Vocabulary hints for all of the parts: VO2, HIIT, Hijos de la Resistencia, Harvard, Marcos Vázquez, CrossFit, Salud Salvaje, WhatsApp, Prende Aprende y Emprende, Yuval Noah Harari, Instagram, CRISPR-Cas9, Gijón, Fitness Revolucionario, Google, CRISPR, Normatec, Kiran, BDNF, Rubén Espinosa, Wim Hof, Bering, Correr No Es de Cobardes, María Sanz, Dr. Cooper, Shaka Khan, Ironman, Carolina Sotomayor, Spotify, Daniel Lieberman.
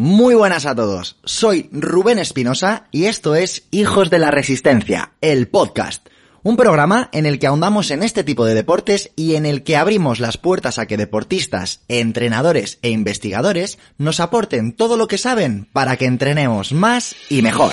Muy buenas a todos, soy Rubén Espinosa y esto es Hijos de la Resistencia, el podcast. Un programa en el que ahondamos en este tipo de deportes y en el que abrimos las puertas a que deportistas, entrenadores e investigadores nos aporten todo lo que saben para que entrenemos más y mejor.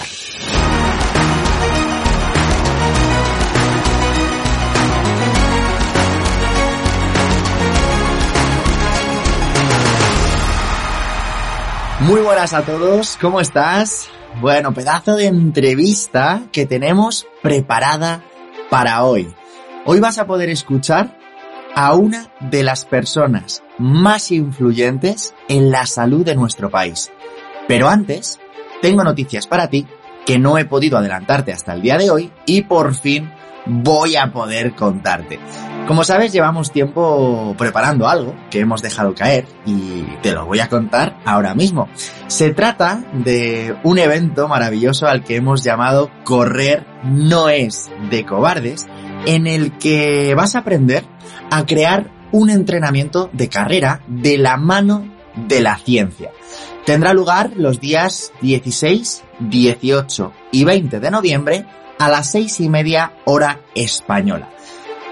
Muy buenas a todos, ¿cómo estás? Bueno, pedazo de entrevista que tenemos preparada para hoy. Hoy vas a poder escuchar a una de las personas más influyentes en la salud de nuestro país. Pero antes, tengo noticias para ti que no he podido adelantarte hasta el día de hoy y por fin voy a poder contarte. Como sabes, llevamos tiempo preparando algo que hemos dejado caer y te lo voy a contar ahora mismo. Se trata de un evento maravilloso al que hemos llamado Correr No Es de Cobardes, en el que vas a aprender a crear un entrenamiento de carrera de la mano de la ciencia. Tendrá lugar los días 16, 18 y 20 de noviembre a las 6:30 hora española.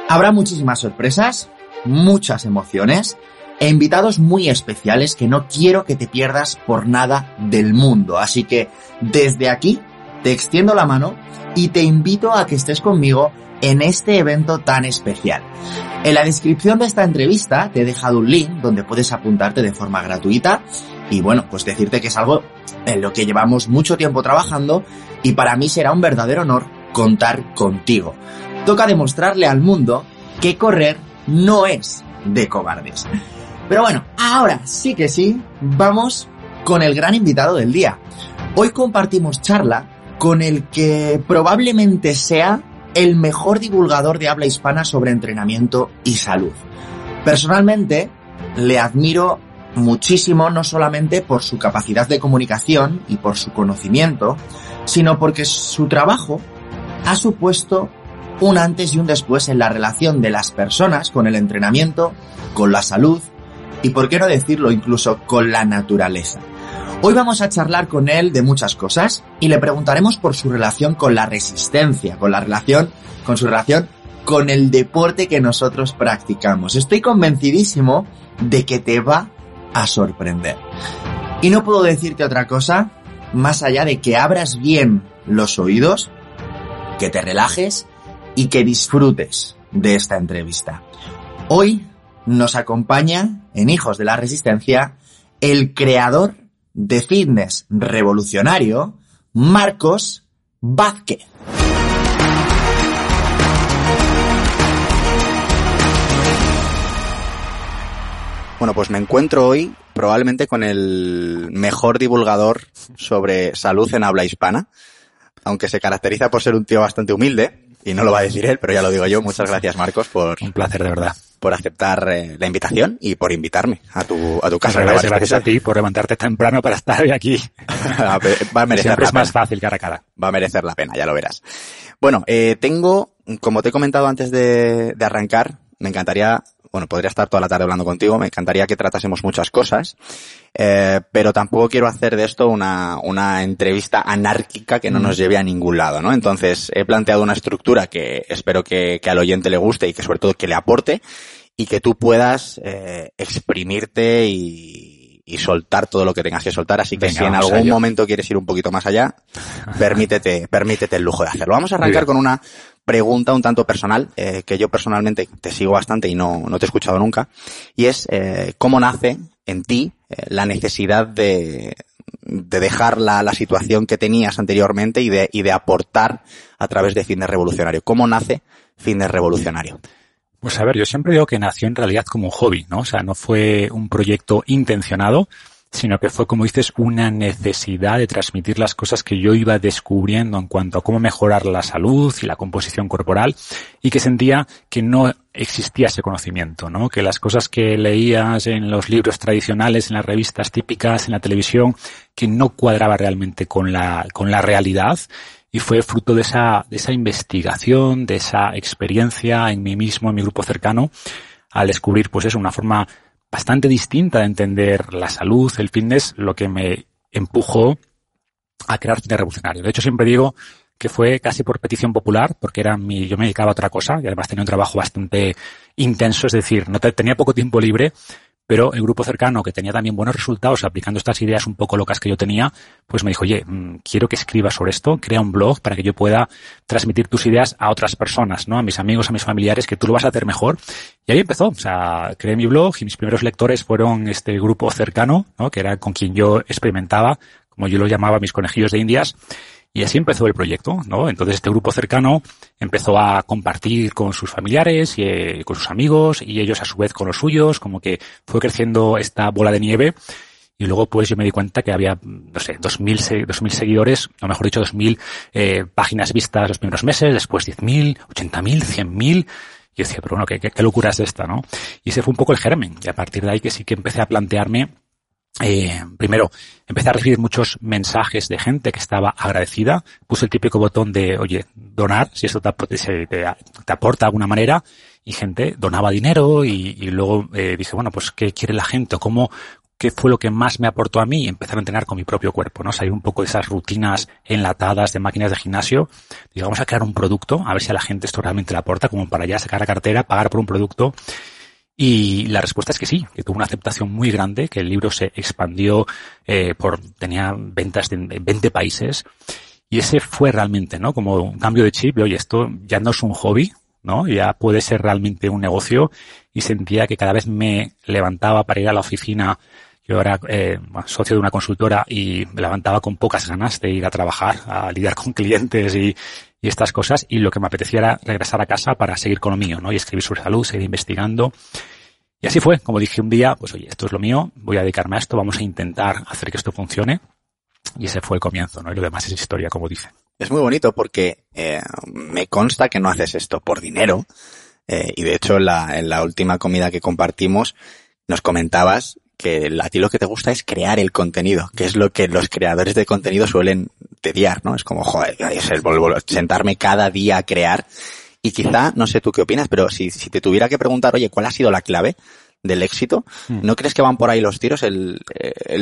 Habrá muchísimas sorpresas, muchas emociones e invitados muy especiales que no quiero que te pierdas por nada del mundo. Así que desde aquí te extiendo la mano y te invito a que estés conmigo en este evento tan especial. En la descripción de esta entrevista te he dejado un link donde puedes apuntarte de forma gratuita y bueno, pues decirte que es algo en lo que llevamos mucho tiempo trabajando y para mí será un verdadero honor contar contigo. Toca demostrarle al mundo que correr no es de cobardes. Pero bueno, ahora sí que sí, vamos con el gran invitado del día. Hoy compartimos charla con el que probablemente sea el mejor divulgador de habla hispana sobre entrenamiento y salud. Personalmente, le admiro muchísimo, no solamente por su capacidad de comunicación y por su conocimiento, sino porque su trabajo ha supuesto un antes y un después en la relación de las personas con el entrenamiento, con la salud y, por qué no decirlo, incluso con la naturaleza. Hoy vamos a charlar con él de muchas cosas y le preguntaremos por su relación con la resistencia, con su relación con el deporte que nosotros practicamos. Estoy convencidísimo de que te va a sorprender. Y no puedo decirte otra cosa más allá de que abras bien los oídos, que te relajes y que disfrutes de esta entrevista. Hoy nos acompaña en Hijos de la Resistencia el creador de Fitness Revolucionario, Marcos Vázquez. Bueno, pues me encuentro hoy probablemente con el mejor divulgador sobre salud en habla hispana, aunque se caracteriza por ser un tío bastante humilde. Y no lo va a decir él, pero ya lo digo yo. Muchas gracias, Marcos, por... Un placer, de verdad. Por aceptar la invitación y por invitarme a tu casa. Gracias a ti por levantarte temprano para estar hoy aquí. Va a merecer la pena. Siempre es más fácil cara a cara. Va a merecer la pena, ya lo verás. Bueno, tengo, como te he comentado antes de arrancar, me encantaría... Bueno, podría estar toda la tarde hablando contigo, me encantaría que tratásemos muchas cosas, pero tampoco quiero hacer de esto una entrevista anárquica que no nos lleve a ningún lado, ¿no? Entonces, he planteado una estructura que espero que al oyente le guste y que sobre todo que le aporte y que tú puedas exprimirte y soltar todo lo que tengas que soltar, así que venga, si en algún momento quieres ir un poquito más allá, permítete el lujo de hacerlo. Vamos a arrancar con una pregunta un tanto personal, que yo personalmente te sigo bastante y no te he escuchado nunca, y es ¿cómo nace en ti la necesidad de dejar la situación que tenías anteriormente y de aportar a través de Fitness Revolucionario? ¿Cómo nace Fitness Revolucionario? Pues a ver, yo siempre digo que nació en realidad como un hobby, ¿no? O sea, no fue un proyecto intencionado, sino que fue, como dices, una necesidad de transmitir las cosas que yo iba descubriendo en cuanto a cómo mejorar la salud y la composición corporal, y que sentía que no existía ese conocimiento, ¿no? Que las cosas que leías en los libros tradicionales, en las revistas típicas, en la televisión, que no cuadraba realmente con la realidad, y fue fruto de esa investigación, de esa experiencia en mí mismo, en mi grupo cercano, al descubrir, pues eso, una forma bastante distinta de entender la salud, el fitness, lo que me empujó a crear Fitness Revolucionario. De hecho, siempre digo que fue casi por petición popular, porque yo me dedicaba a otra cosa, y además tenía un trabajo bastante intenso, es decir, tenía poco tiempo libre, pero el grupo cercano, que tenía también buenos resultados aplicando estas ideas un poco locas que yo tenía, pues me dijo, oye, quiero que escribas sobre esto, crea un blog para que yo pueda transmitir tus ideas a otras personas, ¿no? A mis amigos, a mis familiares, que tú lo vas a hacer mejor. Y ahí empezó, o sea, creé mi blog y mis primeros lectores fueron este grupo cercano, ¿no? Que era con quien yo experimentaba, como yo lo llamaba, mis conejillos de Indias. Y así empezó el proyecto, ¿no? Entonces este grupo cercano empezó a compartir con sus familiares y con sus amigos, y ellos a su vez con los suyos, como que fue creciendo esta bola de nieve. Y luego pues yo me di cuenta que había, no sé, 2.000 seguidores, o mejor dicho, 2.000 páginas vistas los primeros meses, después 10.000, 80.000, 100.000. Y yo decía, pero bueno, ¿qué locura es esta, no? Y ese fue un poco el germen. Y a partir de ahí que sí que empecé a plantearme, primero, empecé a recibir muchos mensajes de gente que estaba agradecida. Puse el típico botón de, oye, donar, si esto te aporta de alguna manera. Y gente donaba dinero y luego dije, bueno, pues ¿qué quiere la gente? ¿Qué fue lo que más me aportó a mí? Y empezar a entrenar con mi propio cuerpo, ¿no? Salir un poco de esas rutinas enlatadas de máquinas de gimnasio. Digo, vamos a crear un producto, a ver si a la gente esto realmente le aporta, como para ya sacar la cartera, pagar por un producto. Y la respuesta es que sí, que tuvo una aceptación muy grande, que el libro se expandió, tenía ventas en 20 países. Y ese fue realmente, ¿no? Como un cambio de chip, de, oye, esto ya no es un hobby, ¿no? Ya puede ser realmente un negocio. Y sentía que cada vez me levantaba para ir a la oficina. Yo era socio de una consultora y me levantaba con pocas ganas de ir a trabajar, a lidiar con clientes y estas cosas. Y lo que me apetecía era regresar a casa para seguir con lo mío, ¿no? Y escribir sobre salud, seguir investigando. Y así fue. Como dije un día, pues oye, esto es lo mío, voy a dedicarme a esto, vamos a intentar hacer que esto funcione. Y ese fue el comienzo, ¿no? Y lo demás es historia, como dicen. Es muy bonito porque me consta que no haces esto por dinero. Y de hecho, en la última comida que compartimos, nos comentabas que a ti lo que te gusta es crear el contenido, que es lo que los creadores de contenido suelen tediar, ¿no? Es como, joder, es el sentarme cada día a crear. Y quizá, no sé tú qué opinas, pero si te tuviera que preguntar, oye, ¿cuál ha sido la clave del éxito? ¿No crees que van por ahí los tiros, el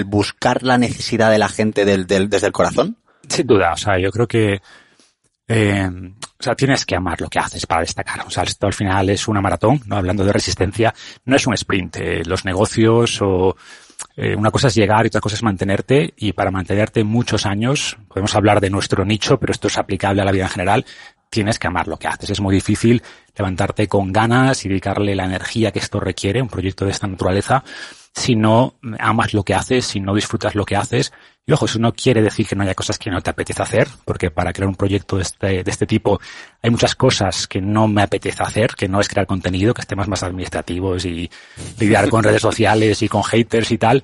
buscar la necesidad de la gente desde el corazón? Sin duda, o sea, yo creo que o sea, tienes que amar lo que haces para destacar. O sea, esto al final es una maratón, ¿no? Hablando de resistencia, no es un sprint. Los negocios o una cosa es llegar y otra cosa es mantenerte. Y para mantenerte muchos años, podemos hablar de nuestro nicho, pero esto es aplicable a la vida en general, tienes que amar lo que haces. Es muy difícil levantarte con ganas y dedicarle la energía que esto requiere, un proyecto de esta naturaleza, si no amas lo que haces, si no disfrutas lo que haces. Y ojo, eso no quiere decir que no haya cosas que no te apetece hacer, porque para crear un proyecto de este tipo hay muchas cosas que no me apetece hacer, que no es crear contenido, que es temas más administrativos y lidiar con redes sociales y con haters y tal.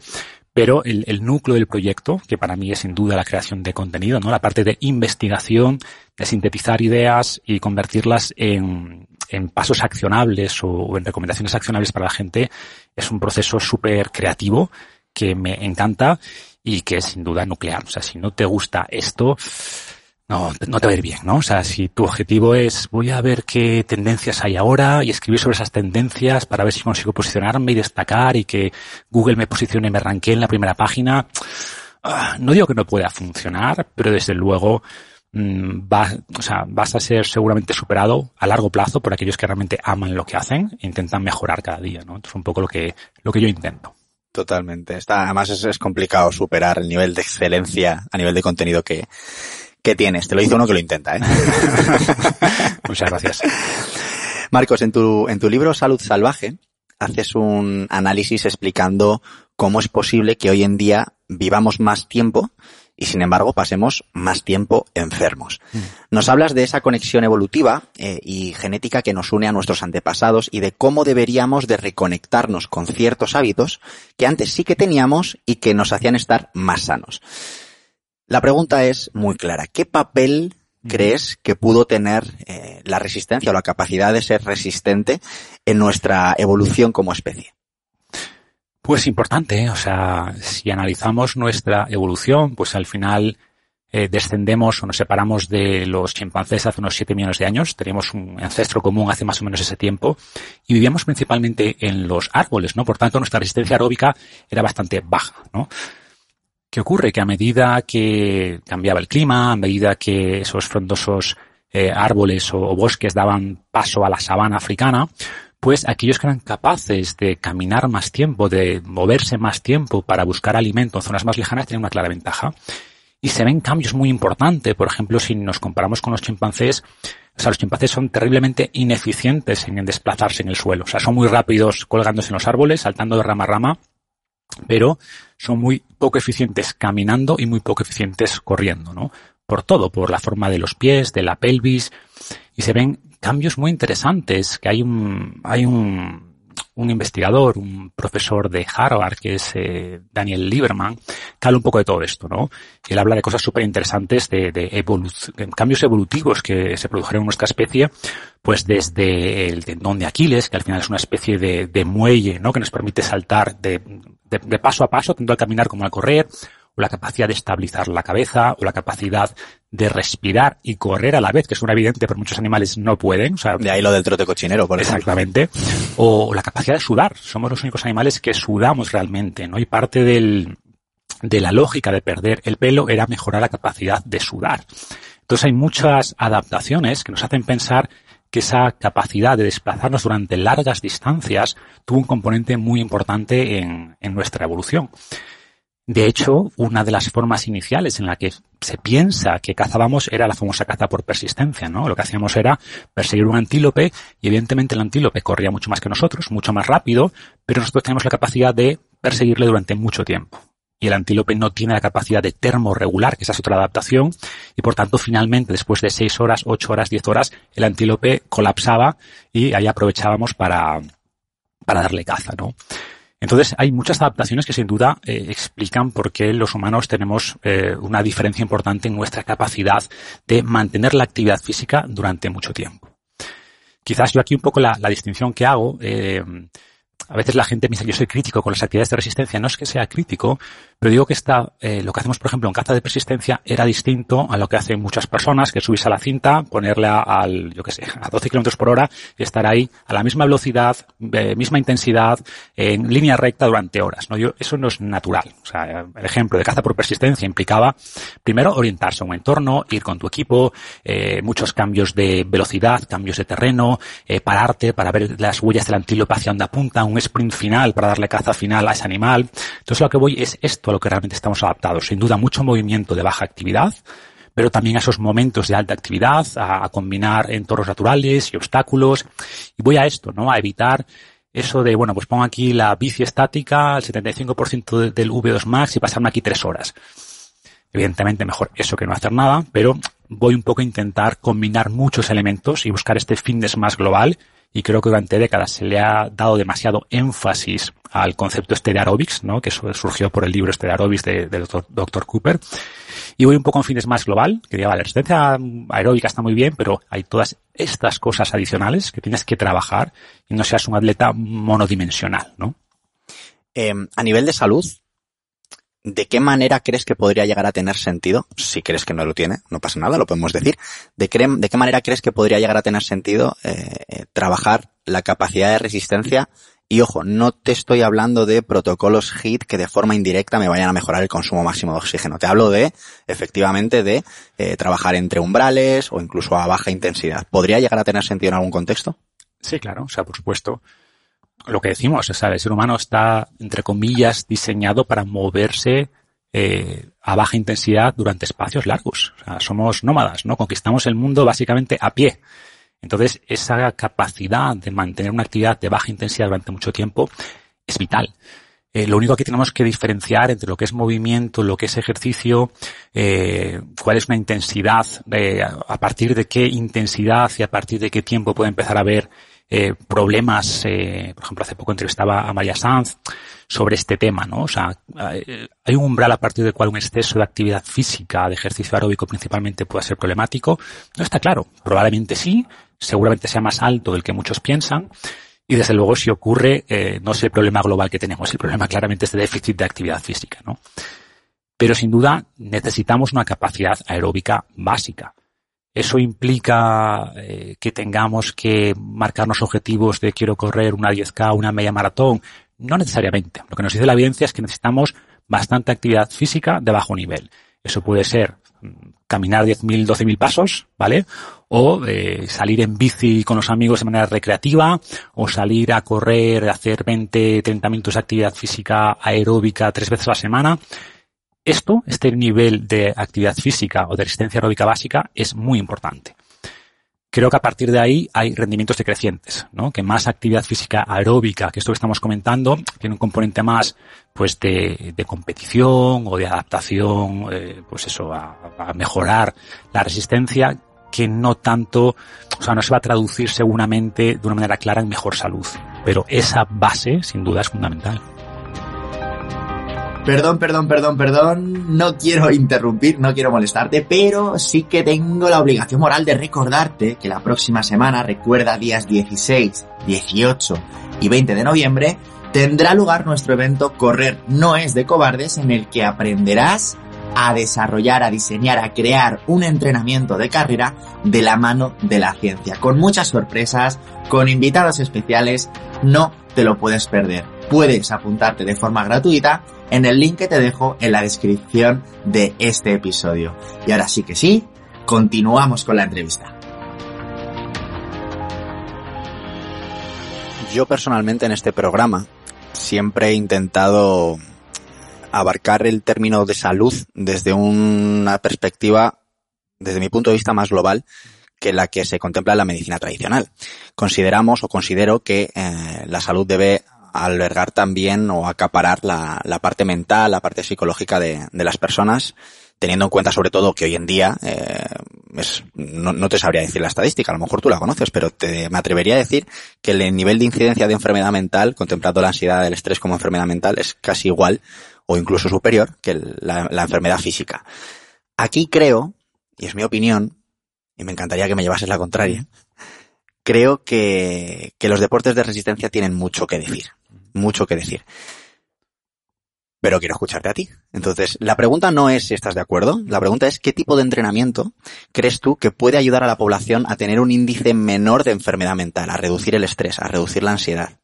Pero el núcleo del proyecto, que para mí es sin duda la creación de contenido, ¿no? La parte de investigación, de sintetizar ideas y convertirlas en pasos accionables o en recomendaciones accionables para la gente, es un proceso súper creativo que me encanta y que es sin duda nuclear. O sea, si no te gusta esto, no te va a ir bien, ¿no? O sea, si tu objetivo es voy a ver qué tendencias hay ahora y escribir sobre esas tendencias para ver si consigo posicionarme y destacar y que Google me posicione y me ranquee en la primera página, no digo que no pueda funcionar, pero desde luego vas a ser seguramente superado a largo plazo por aquellos que realmente aman lo que hacen e intentan mejorar cada día, ¿no? Entonces, un poco lo que yo intento. Totalmente. Además es complicado superar el nivel de excelencia a nivel de contenido que tienes. Te lo dice uno que lo intenta, ¿eh? Muchas gracias. Marcos, en tu libro Salud Salvaje haces un análisis explicando cómo es posible que hoy en día vivamos más tiempo y sin embargo pasemos más tiempo enfermos. Nos hablas de esa conexión evolutiva y genética que nos une a nuestros antepasados y de cómo deberíamos de reconectarnos con ciertos hábitos que antes sí que teníamos y que nos hacían estar más sanos. La pregunta es muy clara. ¿Qué papel crees que pudo tener la resistencia o la capacidad de ser resistente en nuestra evolución como especie? Pues importante, ¿eh? O sea, si analizamos nuestra evolución, pues al final descendemos o nos separamos de los chimpancés hace unos 7 millones de años. Teníamos un ancestro común hace más o menos ese tiempo y vivíamos principalmente en los árboles, ¿no? Por tanto, nuestra resistencia aeróbica era bastante baja, ¿no? ¿Qué ocurre? Que a medida que cambiaba el clima, a medida que esos frondosos árboles o bosques daban paso a la sabana africana, pues aquellos que eran capaces de caminar más tiempo, de moverse más tiempo para buscar alimento en zonas más lejanas, tenían una clara ventaja. Y se ven cambios muy importantes. Por ejemplo, si nos comparamos con los chimpancés, o sea, los chimpancés son terriblemente ineficientes en desplazarse en el suelo. O sea, son muy rápidos colgándose en los árboles, saltando de rama a rama, pero son muy poco eficientes caminando y muy poco eficientes corriendo, ¿no? Por todo, por la forma de los pies, de la pelvis, y se ven cambios muy interesantes, que hay un investigador, un profesor de Harvard, que es Daniel Lieberman, que habla un poco de todo esto, ¿no? Y él habla de cosas súper interesantes, de cambios evolutivos que se produjeron en nuestra especie, pues desde el tendón de Aquiles, que al final es una especie de muelle, ¿no? Que nos permite saltar de paso a paso, tanto al caminar como al correr, o la capacidad de estabilizar la cabeza, o la capacidad de respirar y correr a la vez, que es una evidente, pero muchos animales no pueden. O sea, de ahí lo del trote cochinero, por ejemplo. Exactamente. O la capacidad de sudar. Somos los únicos animales que sudamos realmente, ¿no? Y parte de la lógica de perder el pelo era mejorar la capacidad de sudar. Entonces hay muchas adaptaciones que nos hacen pensar que esa capacidad de desplazarnos durante largas distancias tuvo un componente muy importante en nuestra evolución. De hecho, una de las formas iniciales en la que se piensa que cazábamos era la famosa caza por persistencia, ¿no? Lo que hacíamos era perseguir un antílope y evidentemente el antílope corría mucho más que nosotros, mucho más rápido, pero nosotros tenemos la capacidad de perseguirle durante mucho tiempo. Y el antílope no tiene la capacidad de termorregular, que esa es otra adaptación, y por tanto finalmente después de 6 horas, 8 horas, 10 horas, el antílope colapsaba y ahí aprovechábamos para darle caza, ¿no? Entonces, hay muchas adaptaciones que sin duda explican por qué los humanos tenemos una diferencia importante en nuestra capacidad de mantener la actividad física durante mucho tiempo. Quizás yo aquí un poco la distinción que hago, a veces la gente piensa que yo soy crítico con las actividades de resistencia. No es que sea crítico, pero digo que lo que hacemos, por ejemplo, en caza de persistencia era distinto a lo que hacen muchas personas, que subís a la cinta, ponerla a 12 kilómetros por hora y estar ahí a la misma velocidad, misma intensidad, en línea recta durante horas, ¿no? Eso no es natural. O sea, el ejemplo de caza por persistencia implicaba, primero, orientarse a un entorno, ir con tu equipo, muchos cambios de velocidad, cambios de terreno, pararte para ver las huellas del antílope hacia dónde apunta, un sprint final para darle caza final a ese animal. Entonces lo que voy es esto a lo que realmente estamos adaptados. Sin duda mucho movimiento de baja actividad, pero también a esos momentos de alta actividad, a combinar entornos naturales y obstáculos. Y voy a esto, ¿no? A evitar eso de, bueno, pues pongo aquí la bici estática, el 75% del VO2 max y pasarme aquí 3 horas. Evidentemente mejor eso que no hacer nada, pero voy un poco a intentar combinar muchos elementos y buscar este fitness más global. Y creo que durante décadas se le ha dado demasiado énfasis al concepto de aeróbics, ¿no? Que surgió por el libro de aeróbics del Dr. Cooper. Y voy un poco en fines más global, que diría, vale, la resistencia aeróbica está muy bien, pero hay todas estas cosas adicionales que tienes que trabajar y no seas un atleta monodimensional, ¿no? A nivel de salud, ¿de qué manera crees que podría llegar a tener sentido? Si crees que no lo tiene, no pasa nada, lo podemos decir. ¿De qué manera crees que podría llegar a tener sentido trabajar la capacidad de resistencia? Y ojo, no te estoy hablando de protocolos HIIT que de forma indirecta me vayan a mejorar el consumo máximo de oxígeno. Te hablo de trabajar entre umbrales o incluso a baja intensidad. ¿Podría llegar a tener sentido en algún contexto? Sí, claro, o sea, por supuesto. Lo que decimos, o sea, el ser humano está, entre comillas, diseñado para moverse a baja intensidad durante espacios largos. O sea, somos nómadas, ¿no? Conquistamos el mundo básicamente a pie. Entonces, esa capacidad de mantener una actividad de baja intensidad durante mucho tiempo es vital. Lo único que tenemos que diferenciar entre lo que es movimiento, lo que es ejercicio, cuál es una intensidad, a partir de qué intensidad y a partir de qué tiempo puede empezar a haber problemas. Por ejemplo, hace poco entrevistaba a María Sanz sobre este tema, ¿no? O sea, hay un umbral a partir del cual un exceso de actividad física, de ejercicio aeróbico principalmente, puede ser problemático. No está claro. Probablemente sí, seguramente sea más alto del que muchos piensan. Y desde luego, si ocurre, no es el problema global que tenemos. El problema claramente es el déficit de actividad física, ¿no? Pero sin duda necesitamos una capacidad aeróbica básica. Eso implica que tengamos que marcarnos objetivos de quiero correr una 10K, una media maratón. No necesariamente. Lo que nos dice la evidencia es que necesitamos bastante actividad física de bajo nivel. Eso puede ser caminar 10.000, 12.000 pasos, ¿vale? O salir en bici con los amigos de manera recreativa, o salir a correr, hacer 20, 30 minutos de actividad física aeróbica 3 veces a la semana. Esto, este nivel de actividad física o de resistencia aeróbica básica es muy importante. Creo que a partir de ahí hay rendimientos decrecientes, ¿no? Que más actividad física aeróbica, que esto que estamos comentando, tiene un componente más, pues, de competición o de adaptación, pues eso, a mejorar la resistencia, que no tanto, o sea, no se va a traducir seguramente de una manera clara en mejor salud. Pero esa base, sin duda, es fundamental. Perdón, no quiero interrumpir, no quiero molestarte, pero sí que tengo la obligación moral de recordarte que la próxima semana, recuerda, días 16, 18 y 20 de noviembre, tendrá lugar nuestro evento Correr No Es de Cobardes, en el que aprenderás a desarrollar, a diseñar, a crear un entrenamiento de carrera de la mano de la ciencia, con muchas sorpresas, con invitados especiales. No te lo puedes perder. Puedes apuntarte de forma gratuita en el link que te dejo en la descripción de este episodio. Y ahora sí que sí, continuamos con la entrevista. Yo personalmente en este programa siempre he intentado abarcar el término de salud desde una perspectiva, desde mi punto de vista, más global que la que se contempla en la medicina tradicional. Considero que la salud debe albergar también o acaparar la parte mental, la parte psicológica de las personas, teniendo en cuenta sobre todo que hoy en día, no te sabría decir la estadística, a lo mejor tú la conoces, pero me atrevería a decir que el nivel de incidencia de enfermedad mental, contemplando la ansiedad, el estrés como enfermedad mental, es casi igual o incluso superior que la enfermedad física. Aquí creo, y es mi opinión, y me encantaría que me llevases la contraria, creo que los deportes de resistencia tienen mucho que decir. Pero quiero escucharte a ti. Entonces, la pregunta no es si estás de acuerdo, la pregunta es qué tipo de entrenamiento crees tú que puede ayudar a la población a tener un índice menor de enfermedad mental, a reducir el estrés, a reducir la ansiedad.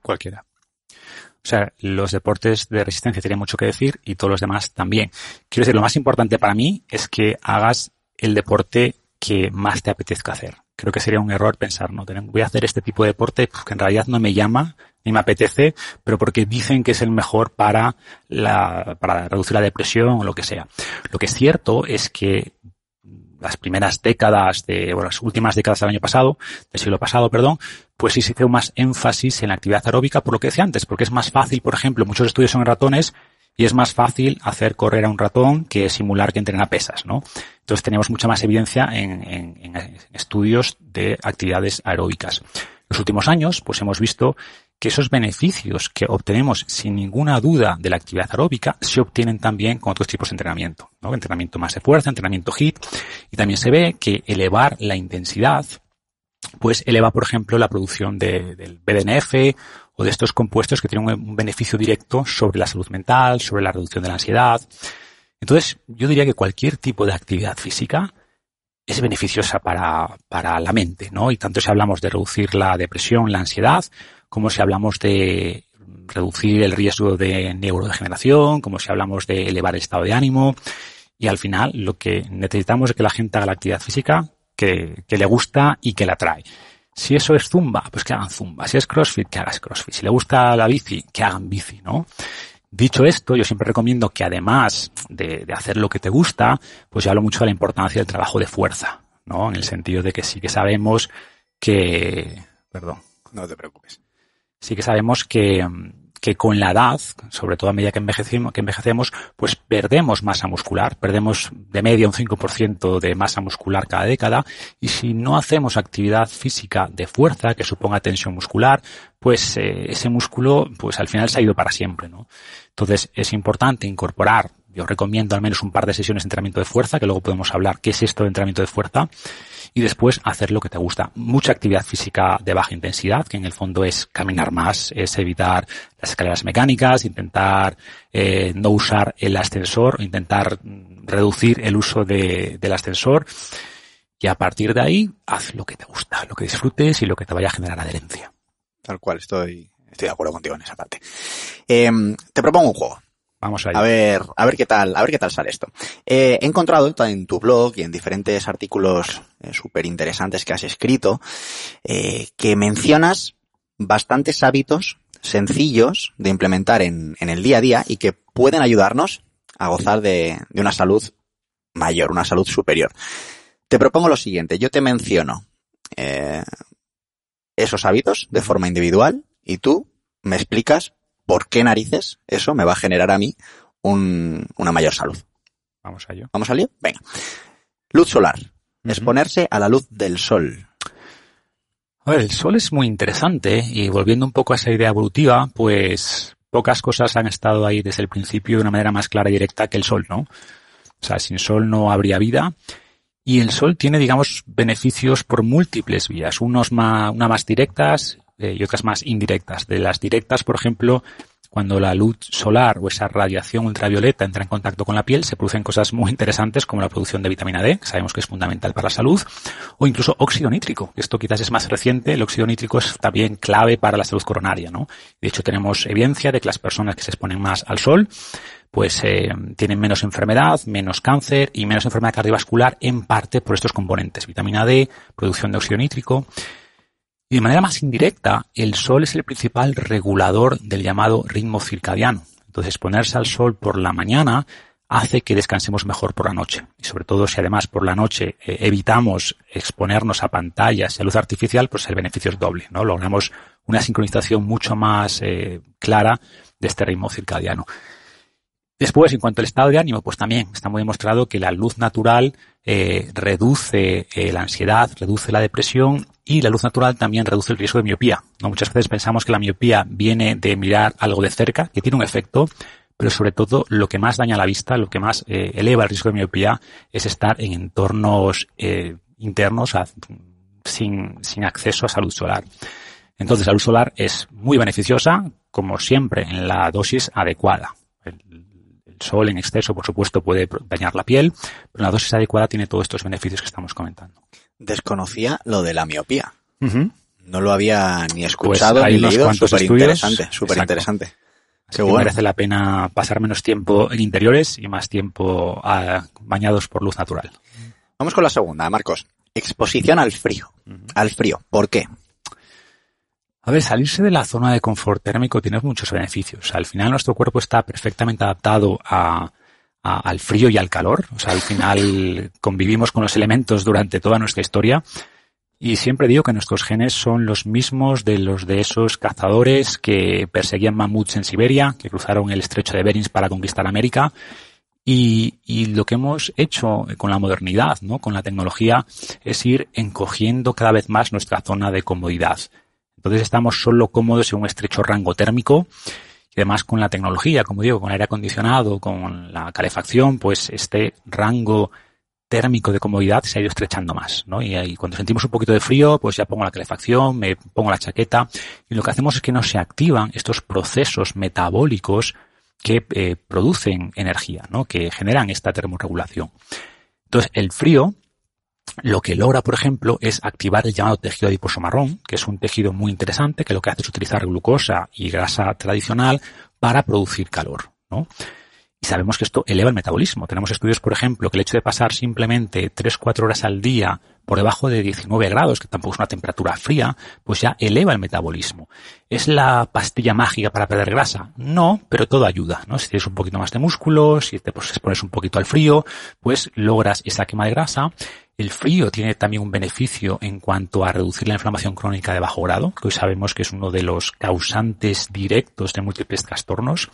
Cualquiera. O sea, los deportes de resistencia tienen mucho que decir y todos los demás también. Quiero decir, lo más importante para mí es que hagas el deporte que más te apetezca hacer. Creo que sería un error pensar, no, voy a hacer este tipo de deporte que en realidad no me llama ni me apetece, pero porque dicen que es el mejor para reducir la depresión o lo que sea. Lo que es cierto es que las primeras décadas las últimas décadas del siglo pasado, pues sí se hizo más énfasis en la actividad aeróbica, por lo que decía antes, porque es más fácil, por ejemplo, muchos estudios son en ratones, y es más fácil hacer correr a un ratón que simular que entrena pesas, ¿no? Entonces tenemos mucha más evidencia en estudios de actividades aeróbicas. En los últimos años, pues hemos visto que esos beneficios que obtenemos sin ninguna duda de la actividad aeróbica se obtienen también con otros tipos de entrenamiento, ¿no? Entrenamiento más de fuerza, entrenamiento HIIT, y también se ve que elevar la intensidad, pues eleva, por ejemplo, la producción del BDNF, o de estos compuestos que tienen un beneficio directo sobre la salud mental, sobre la reducción de la ansiedad. Entonces, yo diría que cualquier tipo de actividad física es beneficiosa para la mente, ¿no? Y tanto si hablamos de reducir la depresión, la ansiedad, como si hablamos de reducir el riesgo de neurodegeneración, como si hablamos de elevar el estado de ánimo. Y al final, lo que necesitamos es que la gente haga la actividad física que le gusta y que la atrae. Si eso es zumba, pues que hagan zumba. Si es crossfit, que hagas crossfit. Si le gusta la bici, que hagan bici, ¿no? Dicho esto, yo siempre recomiendo que además de hacer lo que te gusta, pues yo hablo mucho de la importancia del trabajo de fuerza, ¿no? En el sentido de que sí que sabemos que... Perdón. No te preocupes. Sí que sabemos que que con la edad, sobre todo a medida que envejecemos, pues perdemos masa muscular, perdemos de media un 5% de masa muscular cada década, y si no hacemos actividad física de fuerza que suponga tensión muscular, pues ese músculo pues al final se ha ido para siempre, ¿no? Entonces es importante incorporar, yo recomiendo al menos un par de sesiones de entrenamiento de fuerza, que luego podemos hablar qué es esto de entrenamiento de fuerza, y después hacer lo que te gusta. Mucha actividad física de baja intensidad, que en el fondo es caminar más, es evitar las escaleras mecánicas, intentar no usar el ascensor, intentar reducir el uso del ascensor, y a partir de ahí haz lo que te gusta, lo que disfrutes y lo que te vaya a generar adherencia. Tal cual, estoy de acuerdo contigo en esa parte. Te propongo un juego. Vamos allá. A ver qué tal sale esto. He encontrado en tu blog y en diferentes artículos súper interesantes que has escrito que mencionas bastantes hábitos sencillos de implementar en el día a día y que pueden ayudarnos a gozar de una salud mayor, una salud superior. Te propongo lo siguiente. Yo te menciono esos hábitos de forma individual y tú me explicas ¿por qué narices eso me va a generar a mí una mayor salud? Vamos a ello. ¿Vamos a ello? Venga. Luz solar. Uh-huh. Exponerse a la luz del sol. A ver, el sol es muy interesante y volviendo un poco a esa idea evolutiva, pues pocas cosas han estado ahí desde el principio de una manera más clara y directa que el sol, ¿no? O sea, sin sol no habría vida. Y el sol tiene, digamos, beneficios por múltiples vías. Unas más directas y otras más indirectas. De las directas, por ejemplo, cuando la luz solar o esa radiación ultravioleta entra en contacto con la piel, se producen cosas muy interesantes como la producción de vitamina D, que sabemos que es fundamental para la salud, o incluso óxido nítrico. Esto quizás es más reciente. El óxido nítrico es también clave para la salud coronaria, ¿no? De hecho, tenemos evidencia de que las personas que se exponen más al sol pues tienen menos enfermedad, menos cáncer y menos enfermedad cardiovascular, en parte por estos componentes. Vitamina D, producción de óxido nítrico. Y de manera más indirecta, el sol es el principal regulador del llamado ritmo circadiano. Entonces, exponerse al sol por la mañana hace que descansemos mejor por la noche. Y sobre todo, si además por la noche evitamos exponernos a pantallas y a luz artificial, pues el beneficio es doble, ¿no? Logramos una sincronización mucho más clara de este ritmo circadiano. Después, en cuanto al estado de ánimo, pues también está muy demostrado que la luz natural reduce la ansiedad, reduce la depresión y la luz natural también reduce el riesgo de miopía, ¿no? Muchas veces pensamos que la miopía viene de mirar algo de cerca, que tiene un efecto, pero sobre todo lo que más daña la vista, lo que más eleva el riesgo de miopía es estar en entornos internos sin acceso a salud solar. Entonces, la luz solar es muy beneficiosa, como siempre, en la dosis adecuada. El sol en exceso, por supuesto, puede dañar la piel, pero la dosis adecuada tiene todos estos beneficios que estamos comentando. Desconocía lo de la miopía. Uh-huh. No lo había ni escuchado pues ni leído. Súper interesante. Qué bueno. Merece la pena pasar menos tiempo en interiores y más tiempo bañados por luz natural. Vamos con la segunda, Marcos. Exposición al frío. Uh-huh. Al frío. ¿Por qué? A ver, salirse de la zona de confort térmico tiene muchos beneficios. Al final nuestro cuerpo está perfectamente adaptado al frío y al calor. O sea, al final convivimos con los elementos durante toda nuestra historia. Y siempre digo que nuestros genes son los mismos de los de esos cazadores que perseguían mamuts en Siberia, que cruzaron el estrecho de Bering para conquistar América. Y lo que hemos hecho con la modernidad, ¿no? Con la tecnología, es ir encogiendo cada vez más nuestra zona de comodidad. Entonces estamos solo cómodos en un estrecho rango térmico y además con la tecnología, como digo, con el aire acondicionado, con la calefacción, pues este rango térmico de comodidad se ha ido estrechando más, ¿no? Y cuando sentimos un poquito de frío, pues ya pongo la calefacción, me pongo la chaqueta y lo que hacemos es que no se activan estos procesos metabólicos que producen energía, ¿no? Que generan esta termorregulación. Entonces el frío lo que logra, por ejemplo, es activar el llamado tejido adiposo marrón, que es un tejido muy interesante, que lo que hace es utilizar glucosa y grasa tradicional para producir calor, ¿no? Y sabemos que esto eleva el metabolismo. Tenemos estudios, por ejemplo, que el hecho de pasar simplemente 3-4 horas al día por debajo de 19 grados, que tampoco es una temperatura fría, pues ya eleva el metabolismo. ¿Es la pastilla mágica para perder grasa? No, pero todo ayuda, ¿no? Si tienes un poquito más de músculo, si te expones un poquito al frío, pues logras esa quema de grasa El frío tiene también un beneficio en cuanto a reducir la inflamación crónica de bajo grado, que hoy sabemos que es uno de los causantes directos de múltiples trastornos.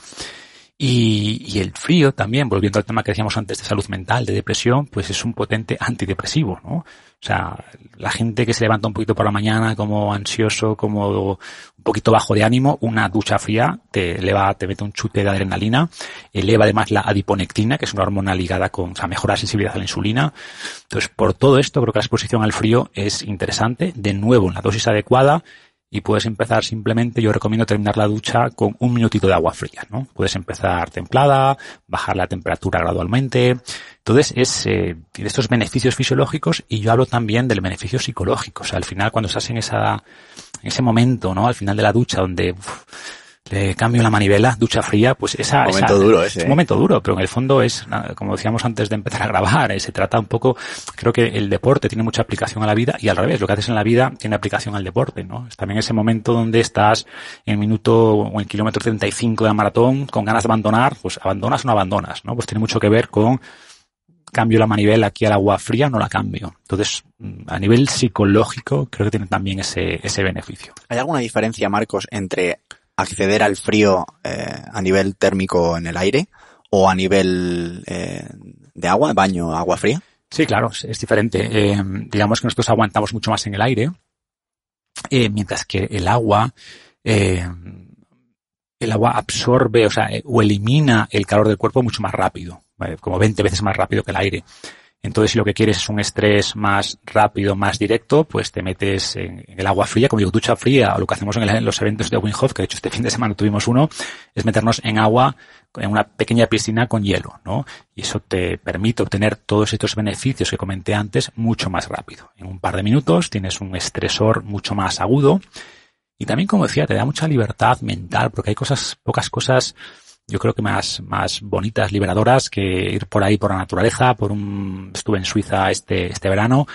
Y el frío también, volviendo al tema que decíamos antes de salud mental, de depresión, pues es un potente antidepresivo, ¿no? O sea, la gente que se levanta un poquito por la mañana como ansioso, como un poquito bajo de ánimo, una ducha fría te eleva, te mete un chute de adrenalina, eleva además la adiponectina, que es una hormona ligada con, o sea, mejora la sensibilidad a la insulina. Entonces, por todo esto, creo que la exposición al frío es interesante, de nuevo, en la dosis adecuada. Y puedes empezar simplemente, yo recomiendo terminar la ducha con un minutito de agua fría, ¿no? Puedes empezar templada, bajar la temperatura gradualmente. Entonces, tiene estos beneficios fisiológicos y yo hablo también del beneficio psicológico. O sea, al final cuando estás en ese momento, ¿no? Al final de la ducha donde le cambio la manivela, ducha fría, pues es un momento duro, pero en el fondo es, como decíamos antes de empezar a grabar, se trata un poco, creo que el deporte tiene mucha aplicación a la vida y al revés, lo que haces en la vida tiene aplicación al deporte, ¿no? Es también ese momento donde estás en el minuto o en el kilómetro 35 de la maratón con ganas de abandonar, pues abandonas o no abandonas, ¿no? Pues tiene mucho que ver con cambio la manivela aquí al agua fría, no la cambio. Entonces, a nivel psicológico, creo que tiene también ese beneficio. ¿Hay alguna diferencia, Marcos, entre acceder al frío a nivel térmico en el aire o a nivel de agua, baño, agua fría? Sí, claro, es diferente. Digamos que nosotros aguantamos mucho más en el aire, mientras que el agua absorbe, o sea, o elimina el calor del cuerpo mucho más rápido, ¿vale? Como 20 veces más rápido que el aire. Entonces, si lo que quieres es un estrés más rápido, más directo, pues te metes en el agua fría, como digo, ducha fría, o lo que hacemos en los eventos de Wim Hof, que de hecho este fin de semana tuvimos uno, es meternos en agua, en una pequeña piscina con hielo, ¿no? Y eso te permite obtener todos estos beneficios que comenté antes mucho más rápido. En un par de minutos tienes un estresor mucho más agudo y también, como decía, te da mucha libertad mental, porque hay pocas cosas... Yo creo que más bonitas, liberadoras, que ir por ahí por la naturaleza. Estuve en Suiza este verano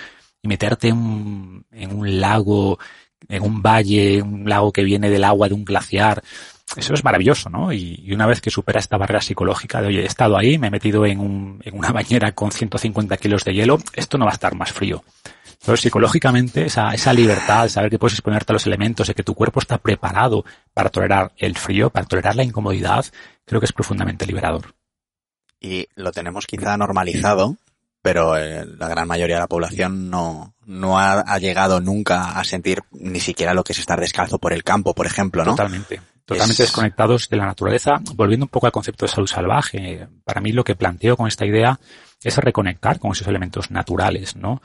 y meterte en un lago, en un valle, un lago que viene del agua de un glaciar. Eso es maravilloso, ¿no? Y una vez que supera esta barrera psicológica de, oye, he estado ahí, me he metido en una bañera con 150 kilos de hielo, esto no va a estar más frío. Pero psicológicamente, esa libertad de saber que puedes exponerte a los elementos, de que tu cuerpo está preparado para tolerar el frío, para tolerar la incomodidad, creo que es profundamente liberador. Y lo tenemos quizá normalizado, pero la gran mayoría de la población no ha llegado nunca a sentir ni siquiera lo que es estar descalzo por el campo, por ejemplo, ¿no? Totalmente desconectados de la naturaleza. Volviendo un poco al concepto de salud salvaje, para mí lo que planteo con esta idea es reconectar con esos elementos naturales, ¿no?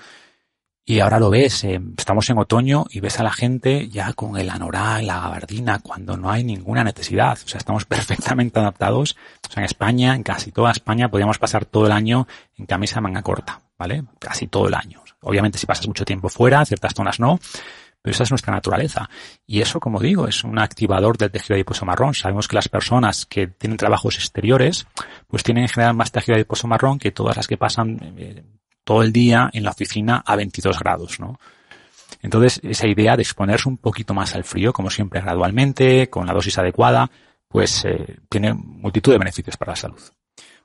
Y ahora lo ves, estamos en otoño y ves a la gente ya con el anorak, la gabardina, cuando no hay ninguna necesidad. O sea, estamos perfectamente adaptados. O sea, en España, en casi toda España, podríamos pasar todo el año en camisa de manga corta, ¿vale? Casi todo el año. Obviamente si pasas mucho tiempo fuera, ciertas zonas no, pero esa es nuestra naturaleza. Y eso, como digo, es un activador del tejido adiposo marrón. Sabemos que las personas que tienen trabajos exteriores, pues tienen en general más tejido adiposo marrón que todas las que pasan todo el día en la oficina a 22 grados, ¿no? Entonces, esa idea de exponerse un poquito más al frío, como siempre gradualmente, con la dosis adecuada, pues tiene multitud de beneficios para la salud.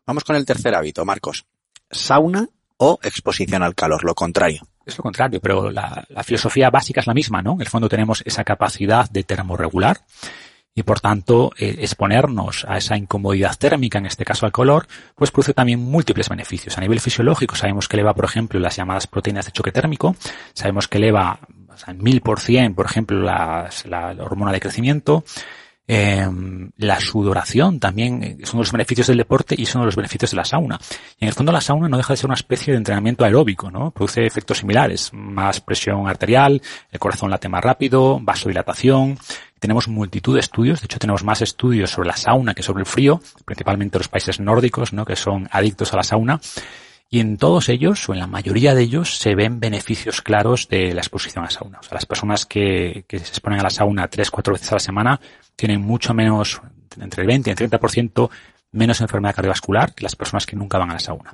Vamos con el tercer hábito, Marcos. ¿Sauna o exposición al calor? Lo contrario. Es lo contrario, pero la filosofía básica es la misma, ¿no? En el fondo tenemos esa capacidad de termorregular y, por tanto, exponernos a esa incomodidad térmica, en este caso al calor, pues produce también múltiples beneficios. A nivel fisiológico sabemos que eleva, por ejemplo, las llamadas proteínas de choque térmico, sabemos que eleva en 1000%, por ejemplo, la hormona de crecimiento, la sudoración también es uno de los beneficios del deporte y es uno de los beneficios de la sauna. Y en el fondo la sauna no deja de ser una especie de entrenamiento aeróbico, ¿no? Produce efectos similares, más presión arterial, el corazón late más rápido, vasodilatación. Tenemos multitud de estudios, de hecho tenemos más estudios sobre la sauna que sobre el frío, principalmente los países nórdicos, ¿no? Que son adictos a la sauna, y en todos ellos, o en la mayoría de ellos, se ven beneficios claros de la exposición a la sauna. O sea, las personas que se exponen a la sauna 3-4 veces a la semana tienen mucho menos, entre el 20 y el 30%, menos enfermedad cardiovascular que las personas que nunca van a la sauna.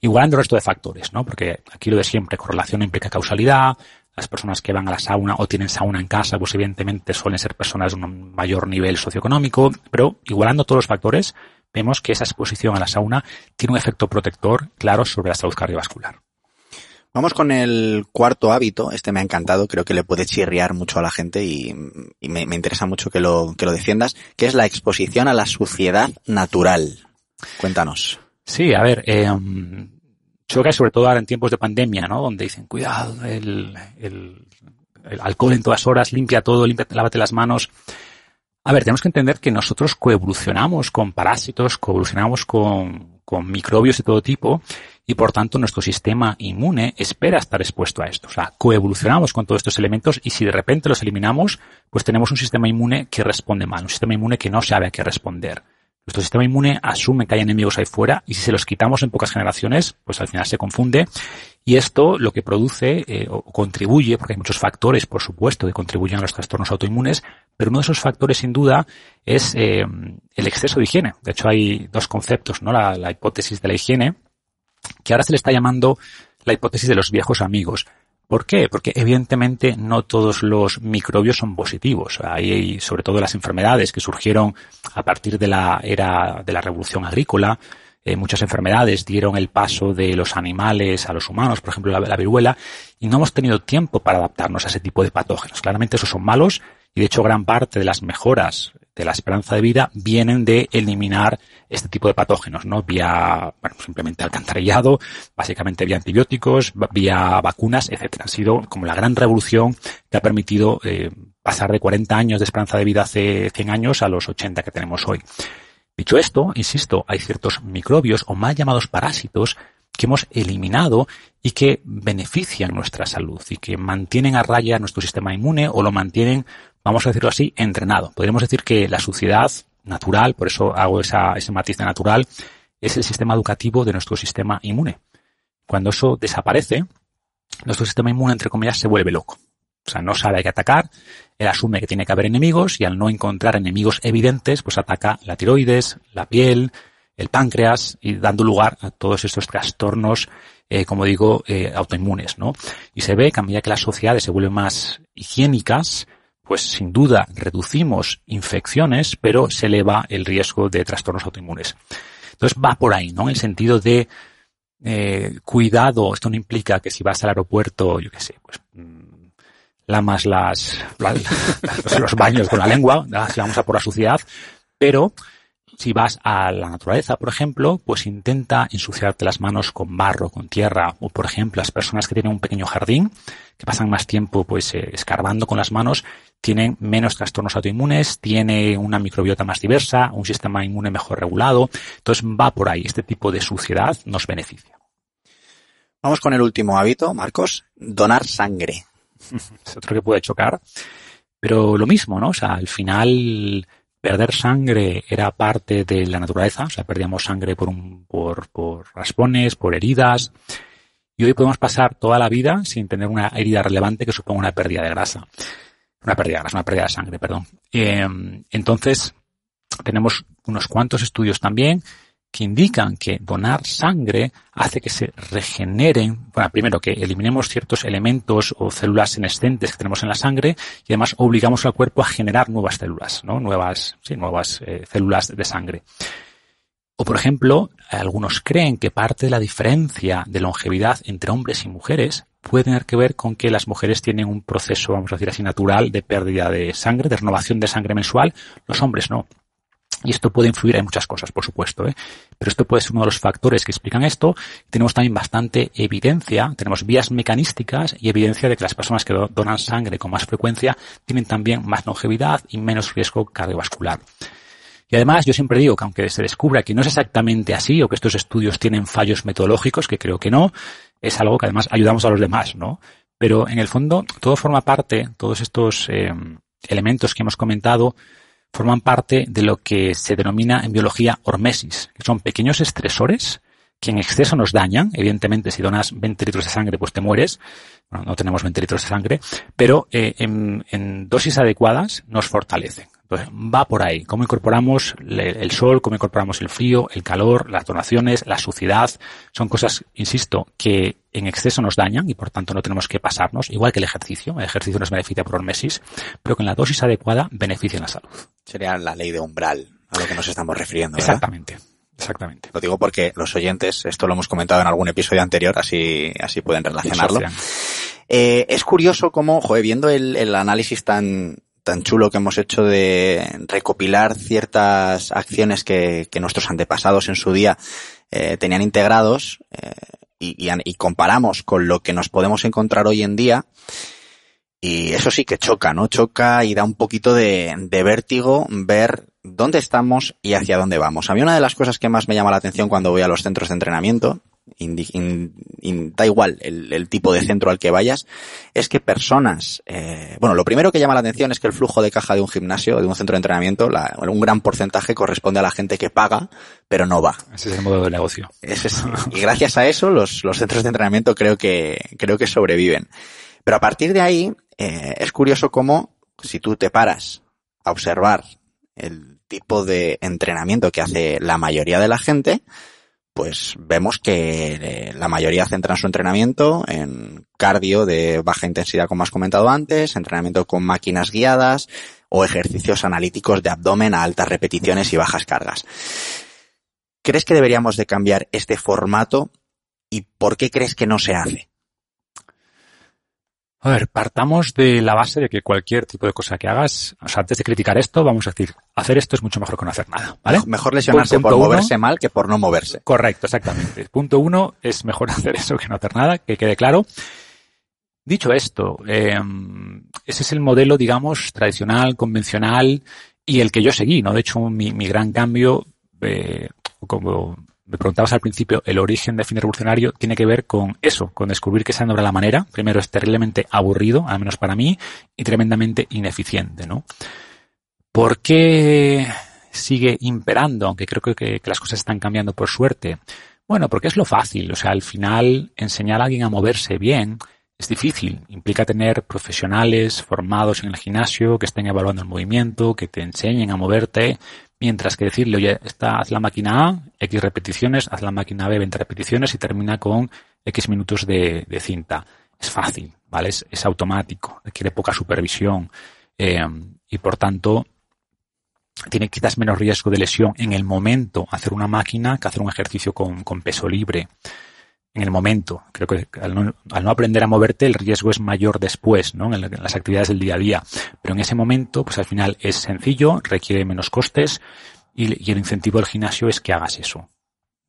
Igualando el resto de factores, ¿no? Porque aquí lo de siempre, correlación implica causalidad. Las personas que van a la sauna o tienen sauna en casa, pues evidentemente suelen ser personas de un mayor nivel socioeconómico, pero igualando todos los factores, vemos que esa exposición a la sauna tiene un efecto protector claro sobre la salud cardiovascular. Vamos con el cuarto hábito. Este me ha encantado, creo que le puede chirriar mucho a la gente y me interesa mucho que lo defiendas, que es la exposición a la suciedad natural. Cuéntanos. Sí, a ver, choca sobre todo ahora en tiempos de pandemia, ¿no? Donde dicen, cuidado, el alcohol en todas horas, limpia todo, lávate las manos. A ver, tenemos que entender que nosotros coevolucionamos con parásitos, coevolucionamos con microbios de todo tipo, y por tanto nuestro sistema inmune espera estar expuesto a esto. O sea, coevolucionamos con todos estos elementos y si de repente los eliminamos, pues tenemos un sistema inmune que responde mal, un sistema inmune que no sabe a qué responder. Nuestro sistema inmune asume que hay enemigos ahí fuera y si se los quitamos en pocas generaciones, pues al final se confunde. Y esto lo que produce o contribuye, porque hay muchos factores, por supuesto, que contribuyen a los trastornos autoinmunes, pero uno de esos factores, sin duda, es el exceso de higiene. De hecho, hay dos conceptos, ¿no? La hipótesis de la higiene, que ahora se le está llamando la hipótesis de los viejos amigos. ¿Por qué? Porque evidentemente no todos los microbios son positivos. Hay, sobre todo, las enfermedades que surgieron a partir de la era de la revolución agrícola. Muchas enfermedades dieron el paso de los animales a los humanos, por ejemplo la viruela, y no hemos tenido tiempo para adaptarnos a ese tipo de patógenos. Claramente esos son malos y de hecho gran parte de las mejoras de la esperanza de vida vienen de eliminar este tipo de patógenos, ¿no? Vía, bueno, simplemente alcantarillado, básicamente vía antibióticos, vía vacunas, etcétera. Ha sido como la gran revolución que ha permitido pasar de 40 años de esperanza de vida hace 100 años a los 80 que tenemos hoy. Dicho esto, insisto, hay ciertos microbios o mal llamados parásitos que hemos eliminado y que benefician nuestra salud y que mantienen a raya nuestro sistema inmune o lo mantienen, vamos a decirlo así, entrenado. Podríamos decir que la suciedad natural, por eso hago ese matiz de natural, es el sistema educativo de nuestro sistema inmune. Cuando eso desaparece, nuestro sistema inmune, entre comillas, se vuelve loco. O sea, no sabe a qué atacar, él asume que tiene que haber enemigos y al no encontrar enemigos evidentes, pues ataca la tiroides, la piel, el páncreas y dando lugar a todos estos trastornos, como digo, autoinmunes, ¿no? Y se ve que a medida que las sociedades se vuelven más higiénicas, pues sin duda reducimos infecciones, pero se eleva el riesgo de trastornos autoinmunes. Entonces va por ahí, ¿no? En el sentido de cuidado, esto no implica que si vas al aeropuerto, yo qué sé, pues... lamas los baños con la lengua, si vamos a por la suciedad, pero si vas a la naturaleza, por ejemplo, pues intenta ensuciarte las manos con barro, con tierra, o por ejemplo, las personas que tienen un pequeño jardín, que pasan más tiempo pues escarbando con las manos, tienen menos trastornos autoinmunes, tiene una microbiota más diversa, un sistema inmune mejor regulado, entonces va por ahí, este tipo de suciedad nos beneficia. Vamos con el último hábito, Marcos, donar sangre. Es otro que puede chocar, pero lo mismo, ¿no? O sea, al final perder sangre era parte de la naturaleza, o sea, perdíamos sangre por raspones, por heridas, y hoy podemos pasar toda la vida sin tener una herida relevante que suponga una pérdida de grasa. Una pérdida de sangre, perdón. Entonces, tenemos unos cuantos estudios también que indican que donar sangre hace que se regeneren, bueno, primero que eliminemos ciertos elementos o células senescentes que tenemos en la sangre y además obligamos al cuerpo a generar nuevas células, ¿no? Nuevas células de sangre. O por ejemplo, algunos creen que parte de la diferencia de longevidad entre hombres y mujeres puede tener que ver con que las mujeres tienen un proceso, vamos a decir así, natural de pérdida de sangre, de renovación de sangre mensual, los hombres no. Y esto puede influir en muchas cosas, por supuesto, ¿eh? Pero esto puede ser uno de los factores que explican esto. Tenemos también bastante evidencia, tenemos vías mecanísticas y evidencia de que las personas que donan sangre con más frecuencia tienen también más longevidad y menos riesgo cardiovascular. Y además yo siempre digo que aunque se descubra que no es exactamente así o que estos estudios tienen fallos metodológicos, que creo que no, es algo que además ayudamos a los demás, ¿no? Pero en el fondo todo forma parte, todos estos elementos que hemos comentado, forman parte de lo que se denomina en biología hormesis, que son pequeños estresores que en exceso nos dañan. Evidentemente, si donas 20 litros de sangre, pues te mueres. Bueno, no tenemos 20 litros de sangre, pero en dosis adecuadas nos fortalecen. Entonces, va por ahí. Cómo incorporamos el sol, cómo incorporamos el frío, el calor, las donaciones, la suciedad. Son cosas, insisto, que en exceso nos dañan y por tanto no tenemos que pasarnos. Igual que el ejercicio. El ejercicio nos beneficia por hormesis, pero que en la dosis adecuada beneficia la salud. Sería la ley de umbral a lo que nos estamos refiriendo, ¿verdad? Exactamente. Exactamente. Lo digo porque los oyentes, esto lo hemos comentado en algún episodio anterior, así pueden relacionarlo. Es curioso cómo, viendo el análisis tan chulo que hemos hecho de recopilar ciertas acciones que nuestros antepasados en su día tenían integrados y comparamos con lo que nos podemos encontrar hoy en día, y eso sí que choca, ¿no? Choca y da un poquito de vértigo ver dónde estamos y hacia dónde vamos. A mí una de las cosas que más me llama la atención cuando voy a los centros de entrenamiento, da igual el tipo de centro al que vayas, es que personas... lo primero que llama la atención es que el flujo de caja de un gimnasio, de un centro de entrenamiento, un gran porcentaje corresponde a la gente que paga, pero no va. Ese es el modelo de negocio. Y gracias a eso los centros de entrenamiento creo que sobreviven. Pero a partir de ahí es curioso cómo, si tú te paras a observar el tipo de entrenamiento que hace la mayoría de la gente, pues vemos que la mayoría centra su entrenamiento en cardio de baja intensidad, como has comentado antes, entrenamiento con máquinas guiadas o ejercicios analíticos de abdomen a altas repeticiones y bajas cargas. ¿Crees que deberíamos de cambiar este formato y por qué crees que no se hace? A ver, partamos de la base de que cualquier tipo de cosa que hagas, antes de criticar esto, vamos a decir, hacer esto es mucho mejor que no hacer nada, ¿vale? Mejor lesionarse por moverse mal que por no moverse. Correcto, exactamente. Punto uno, es mejor hacer eso que no hacer nada, que quede claro. Dicho esto, ese es el modelo, digamos, tradicional, convencional, y el que yo seguí, ¿no? De hecho, mi gran cambio, como me preguntabas al principio, el origen de Fitness Revolucionario tiene que ver con eso, con descubrir que esa no era la manera. Primero, es terriblemente aburrido, al menos para mí, y tremendamente ineficiente, ¿no? ¿Por qué sigue imperando? Aunque creo que las cosas están cambiando por suerte. Bueno, porque es lo fácil. O sea, al final, enseñar a alguien a moverse bien es difícil. Implica tener profesionales formados en el gimnasio que estén evaluando el movimiento, que te enseñen a moverte. Mientras que decirle, oye, haz la máquina A, X repeticiones, haz la máquina B, 20 repeticiones y termina con X minutos de cinta. Es fácil, ¿vale? Es automático, requiere poca supervisión y, por tanto, tiene quizás menos riesgo de lesión en el momento hacer una máquina que hacer un ejercicio con peso libre. En el momento, creo que al no aprender a moverte el riesgo es mayor después, ¿no? En las actividades del día a día. Pero en ese momento, pues al final es sencillo, requiere menos costes y el incentivo del gimnasio es que hagas eso,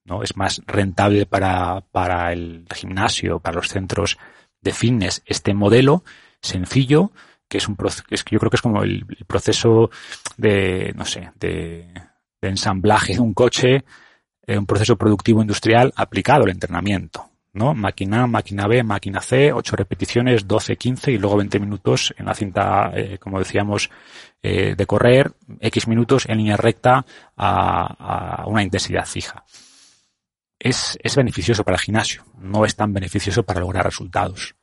¿no? Es más rentable para el gimnasio, para los centros de fitness, este modelo sencillo, que es un proceso, es que yo creo que es como el proceso de ensamblaje de un coche. Un proceso productivo industrial aplicado al entrenamiento, ¿no? Máquina A, máquina B, máquina C, 8 repeticiones, 12, 15 y luego 20 minutos en la cinta, como decíamos, de correr, X minutos en línea recta a una intensidad fija. Es beneficioso para el gimnasio, no es tan beneficioso para lograr resultados.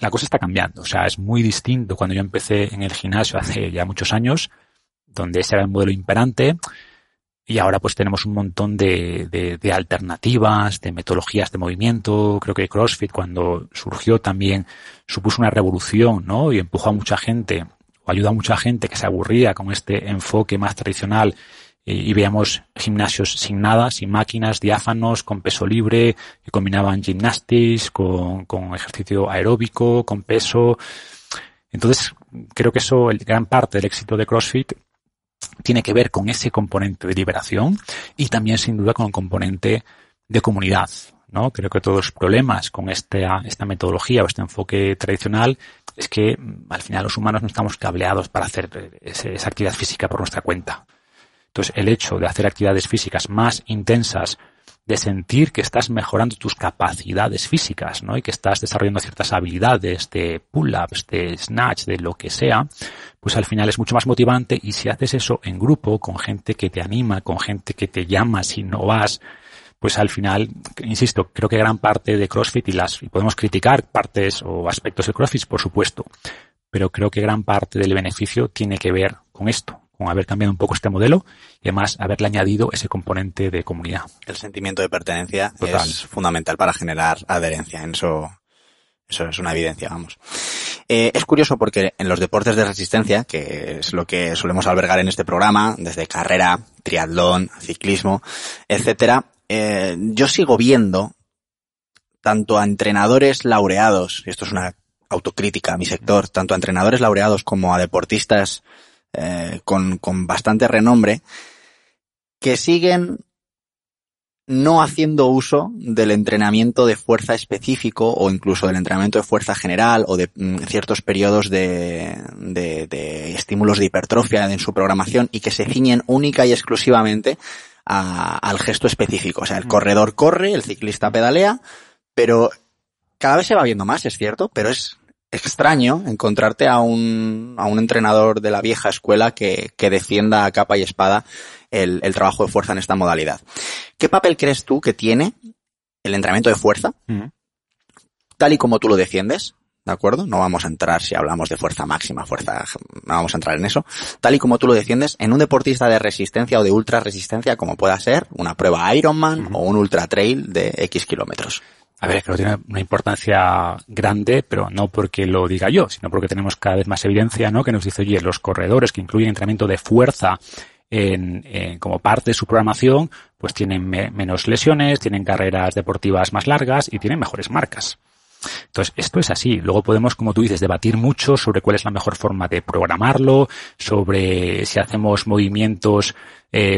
La cosa está cambiando, o sea, es muy distinto cuando yo empecé en el gimnasio hace ya muchos años, donde ese era el modelo imperante. Y ahora pues tenemos un montón de alternativas, de metodologías de movimiento. Creo que CrossFit, cuando surgió, también supuso una revolución, ¿no? Y empujó a mucha gente, o ayudó a mucha gente que se aburría con este enfoque más tradicional. Y veíamos gimnasios sin nada, sin máquinas, diáfanos, con peso libre, que combinaban gymnastics con ejercicio aeróbico, con peso. Entonces, creo que eso, gran parte del éxito de CrossFit tiene que ver con ese componente de liberación y también, sin duda, con el componente de comunidad, ¿no? Creo que todos los problemas con esta metodología o este enfoque tradicional es que, al final, los humanos no estamos cableados para hacer esa actividad física por nuestra cuenta. Entonces, el hecho de hacer actividades físicas más intensas, de sentir que estás mejorando tus capacidades físicas, ¿no? Y que estás desarrollando ciertas habilidades de pull-ups, de snatch, de lo que sea, pues al final es mucho más motivante. Y si haces eso en grupo, con gente que te anima, con gente que te llama si no vas, pues al final, insisto, creo que gran parte de CrossFit, y podemos criticar partes o aspectos de CrossFit, por supuesto, pero creo que gran parte del beneficio tiene que ver con esto, con haber cambiado un poco este modelo y además haberle añadido ese componente de comunidad. El sentimiento de pertenencia total es fundamental para generar adherencia. Eso es una evidencia, vamos. Es curioso porque en los deportes de resistencia, que es lo que solemos albergar en este programa, desde carrera, triatlón, ciclismo, etcétera, yo sigo viendo tanto a entrenadores laureados, y esto es una autocrítica a mi sector, tanto a entrenadores laureados como a deportistas con bastante renombre, que siguen no haciendo uso del entrenamiento de fuerza específico o incluso del entrenamiento de fuerza general o de ciertos periodos de estímulos de hipertrofia en su programación, y que se ciñen única y exclusivamente al gesto específico. O sea, el corredor corre, el ciclista pedalea, pero cada vez se va viendo más, es cierto, pero es extraño encontrarte a un entrenador de la vieja escuela que defienda a capa y espada el trabajo de fuerza en esta modalidad. ¿Qué papel crees tú que tiene el entrenamiento de fuerza, tal y como tú lo defiendes, de acuerdo? No vamos a entrar, si hablamos de fuerza máxima, fuerza, no vamos a entrar en eso, tal y como tú lo defiendes en un deportista de resistencia o de ultra resistencia, como pueda ser una prueba Ironman o un ultra trail de X kilómetros? A ver, es que tiene una importancia grande, pero no porque lo diga yo, sino porque tenemos cada vez más evidencia, ¿no? Que nos dice, oye, los corredores que incluyen entrenamiento de fuerza como parte de su programación, pues tienen menos lesiones, tienen carreras deportivas más largas y tienen mejores marcas. Entonces, esto es así. Luego podemos, como tú dices, debatir mucho sobre cuál es la mejor forma de programarlo, sobre si hacemos movimientos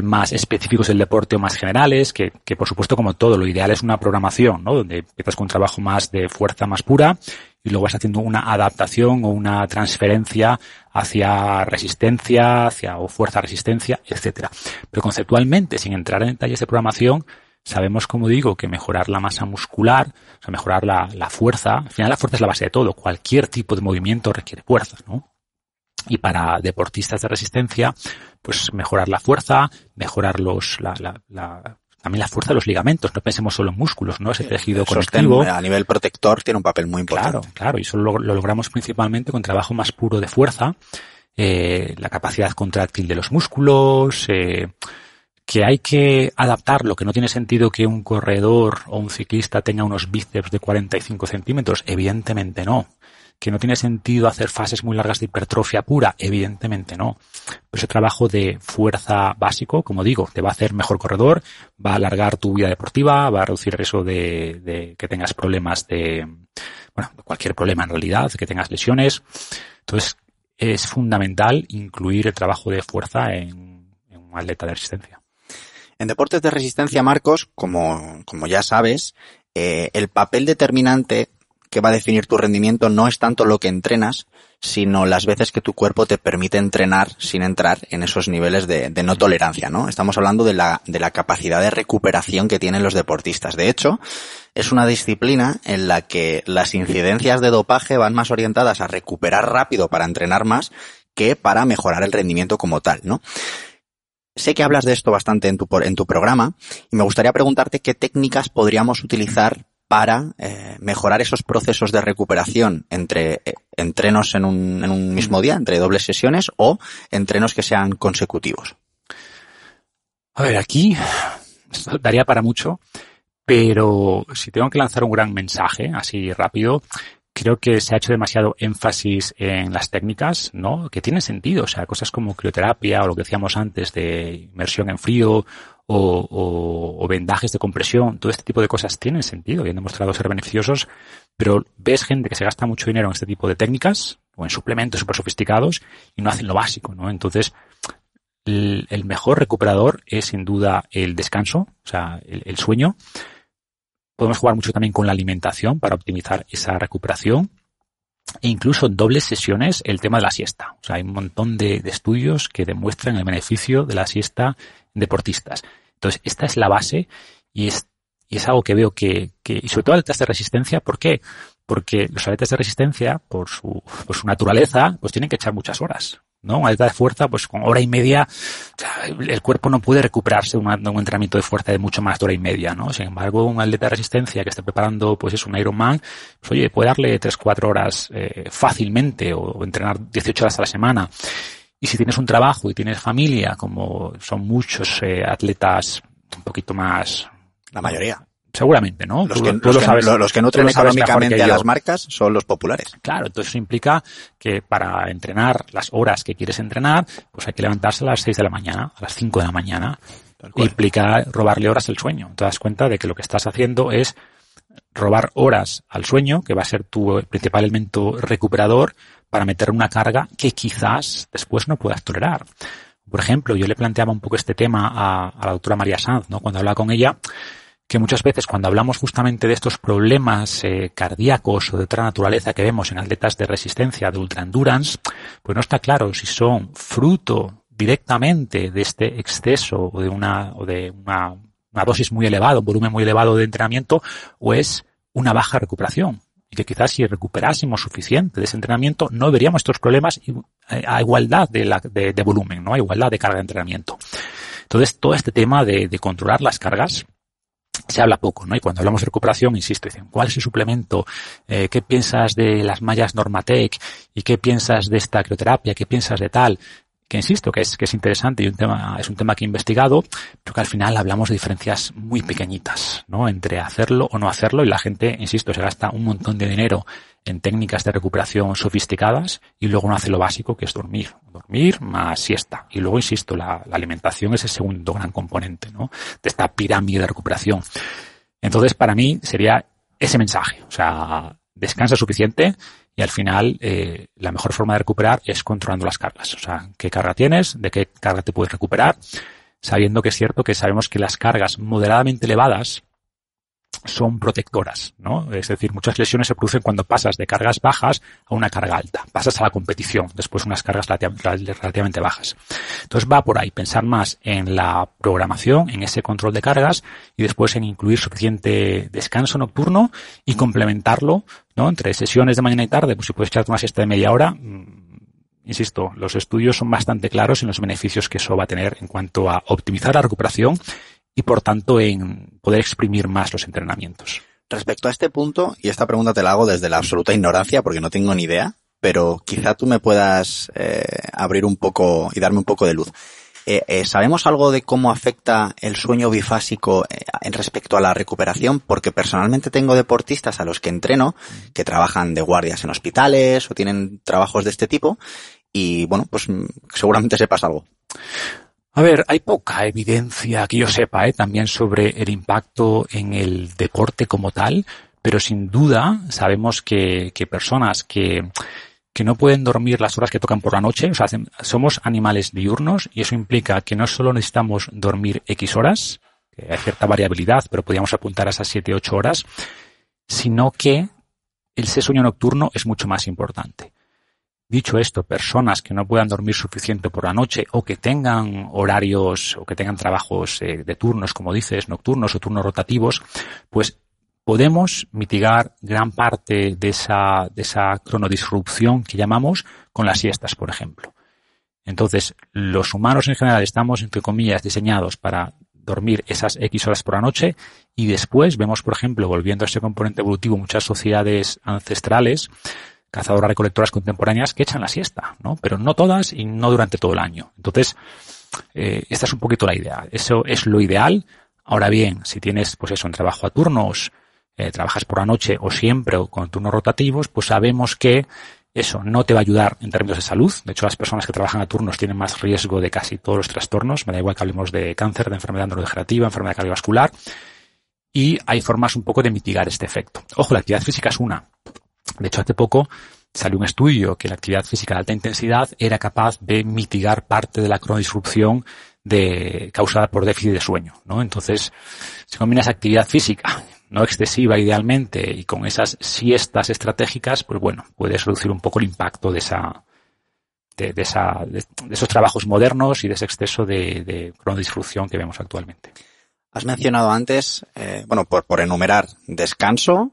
más específicos del deporte o más generales, que por supuesto, como todo, lo ideal es una programación, ¿no? Donde empiezas con un trabajo más de fuerza más pura y luego vas haciendo una adaptación o una transferencia hacia resistencia, o fuerza-resistencia, etcétera. Pero conceptualmente, sin entrar en detalles de programación, sabemos, como digo, que mejorar la masa muscular, o sea, mejorar la fuerza, al final la fuerza es la base de todo, cualquier tipo de movimiento requiere fuerza, ¿no? Y para deportistas de resistencia, pues mejorar la fuerza, mejorar también la fuerza de los ligamentos, no pensemos solo en músculos, ¿no? Ese tejido conectivo. A nivel protector tiene un papel muy importante. Claro, y eso lo logramos principalmente con trabajo más puro de fuerza, la capacidad contráctil de los músculos, que hay que adaptarlo, que no tiene sentido que un corredor o un ciclista tenga unos bíceps de 45 centímetros, evidentemente no. Que no tiene sentido hacer fases muy largas de hipertrofia pura, evidentemente no. Pero ese trabajo de fuerza básico, como digo, te va a hacer mejor corredor, va a alargar tu vida deportiva, va a reducir el riesgo de que tengas problemas cualquier problema en realidad, que tengas lesiones. Entonces, es fundamental incluir el trabajo de fuerza en un atleta de resistencia. En deportes de resistencia, Marcos, como ya sabes, el papel determinante que va a definir tu rendimiento no es tanto lo que entrenas, sino las veces que tu cuerpo te permite entrenar sin entrar en esos niveles de no tolerancia, ¿no? Estamos hablando de la capacidad de recuperación que tienen los deportistas. De hecho, es una disciplina en la que las incidencias de dopaje van más orientadas a recuperar rápido para entrenar más que para mejorar el rendimiento como tal, ¿no? Sé que hablas de esto bastante en tu programa y me gustaría preguntarte qué técnicas podríamos utilizar para mejorar esos procesos de recuperación entre entrenos en un mismo día, entre dobles sesiones o entrenos que sean consecutivos. A ver, aquí esto daría para mucho, pero si tengo que lanzar un gran mensaje así rápido, creo que se ha hecho demasiado énfasis en las técnicas, ¿no? Que tienen sentido, o sea, cosas como crioterapia o lo que decíamos antes de inmersión en frío o vendajes de compresión, todo este tipo de cosas tienen sentido y han demostrado ser beneficiosos, pero ves gente que se gasta mucho dinero en este tipo de técnicas o en suplementos súper sofisticados y no hacen lo básico, ¿no? Entonces, el mejor recuperador es sin duda el descanso, o sea, el sueño. Podemos jugar mucho también con la alimentación para optimizar esa recuperación e incluso en dobles sesiones el tema de la siesta. O sea, hay un montón de estudios que demuestran el beneficio de la siesta en deportistas. Entonces, esta es la base y es algo que veo que y sobre todo atletas de resistencia, ¿por qué? Porque los atletas de resistencia, por su naturaleza, pues tienen que echar muchas horas, ¿no? Un atleta de fuerza, pues con hora y media, el cuerpo no puede recuperarse de un entrenamiento de fuerza de mucho más de hora y media, ¿no? Sin embargo, un atleta de resistencia que esté preparando, pues es un Ironman, pues oye, puede darle 3-4 horas fácilmente o entrenar 18 horas a la semana. Y si tienes un trabajo y tienes familia, como son muchos atletas un poquito más... La mayoría. seguramente, ¿no? Los que nutren económicamente a las marcas son los populares. Claro, entonces eso implica que para entrenar las horas que quieres entrenar, pues hay que levantarse a las 6 de la mañana, a las 5 de la mañana. Implica robarle horas al sueño. Te das cuenta de que lo que estás haciendo es robar horas al sueño, que va a ser tu principal elemento recuperador, para meter una carga que quizás después no puedas tolerar. Por ejemplo, yo le planteaba un poco este tema a la doctora María Sanz, ¿no? Cuando hablaba con ella, que muchas veces cuando hablamos justamente de estos problemas cardíacos o de otra naturaleza que vemos en atletas de resistencia, de ultra endurance, pues no está claro si son fruto directamente de este exceso o de una dosis muy elevada, un volumen muy elevado de entrenamiento, o es una baja recuperación. Y que quizás si recuperásemos suficiente de ese entrenamiento no veríamos estos problemas a igualdad de volumen, ¿no? A igualdad de carga de entrenamiento. Entonces, todo este tema de controlar las cargas se habla poco, ¿no? Y cuando hablamos de recuperación, insisto, dicen, ¿cuál es el suplemento? ¿Qué piensas de las mallas Normatec? ¿Y qué piensas de esta crioterapia? ¿Qué piensas de tal? Que insisto, que es interesante y es un tema que he investigado, pero que al final hablamos de diferencias muy pequeñitas, ¿no? Entre hacerlo o no hacerlo, y la gente, insisto, se gasta un montón de dinero en técnicas de recuperación sofisticadas y luego no hace lo básico, que es dormir más siesta. Y luego, insisto, la alimentación es el segundo gran componente, ¿no? De esta pirámide de recuperación. Entonces, para mí sería ese mensaje, o sea, descansa suficiente. Y al final, la mejor forma de recuperar es controlando las cargas. O sea, qué carga tienes, de qué carga te puedes recuperar, sabiendo que es cierto que sabemos que las cargas moderadamente elevadas son protectoras, ¿no? Es decir, muchas lesiones se producen cuando pasas de cargas bajas a una carga alta. Pasas a la competición, después unas cargas relativamente bajas. Entonces va por ahí, pensar más en la programación, en ese control de cargas y después en incluir suficiente descanso nocturno y complementarlo, ¿no? Entre sesiones de mañana y tarde, pues si puedes echarte una siesta de media hora, insisto, los estudios son bastante claros en los beneficios que eso va a tener en cuanto a optimizar la recuperación y, por tanto, en poder exprimir más los entrenamientos. Respecto a este punto, y esta pregunta te la hago desde la absoluta ignorancia porque no tengo ni idea, pero quizá tú me puedas abrir un poco y darme un poco de luz. ¿Sabemos algo de cómo afecta el sueño bifásico respecto a la recuperación? Porque personalmente tengo deportistas a los que entreno que trabajan de guardias en hospitales o tienen trabajos de este tipo y, bueno, pues seguramente sepas algo. A ver, hay poca evidencia que yo sepa, también sobre el impacto en el deporte como tal, pero sin duda sabemos que personas que no pueden dormir las horas que tocan por la noche, o sea, somos animales diurnos y eso implica que no solo necesitamos dormir X horas, que hay cierta variabilidad, pero podríamos apuntar a esas 7, 8 horas, sino que ese sueño nocturno es mucho más importante. Dicho esto, personas que no puedan dormir suficiente por la noche o que tengan horarios o que tengan trabajos de turnos, como dices, nocturnos o turnos rotativos, pues podemos mitigar gran parte de esa cronodisrupción que llamamos con las siestas, por ejemplo. Entonces, los humanos en general estamos, entre comillas, diseñados para dormir esas X horas por la noche y después vemos, por ejemplo, volviendo a ese componente evolutivo, muchas sociedades ancestrales, cazadoras recolectoras contemporáneas que echan la siesta, ¿no? Pero no todas y no durante todo el año. Entonces, esta es un poquito la idea. Eso es lo ideal. Ahora bien, si tienes, pues eso, un trabajo a turnos, trabajas por la noche o siempre o con turnos rotativos, pues sabemos que eso no te va a ayudar en términos de salud. De hecho, las personas que trabajan a turnos tienen más riesgo de casi todos los trastornos. Me da igual que hablemos de cáncer, de enfermedad neurodegenerativa, enfermedad cardiovascular. Y hay formas un poco de mitigar este efecto. Ojo, la actividad física es una. De hecho, hace poco salió un estudio que la actividad física de alta intensidad era capaz de mitigar parte de la cronodisrupción causada por déficit de sueño, ¿no? Entonces, si combinas actividad física no excesiva idealmente y con esas siestas estratégicas, pues bueno, puedes reducir un poco el impacto de esos trabajos modernos y de ese exceso de cronodisrupción que vemos actualmente. Has mencionado antes, por enumerar descanso,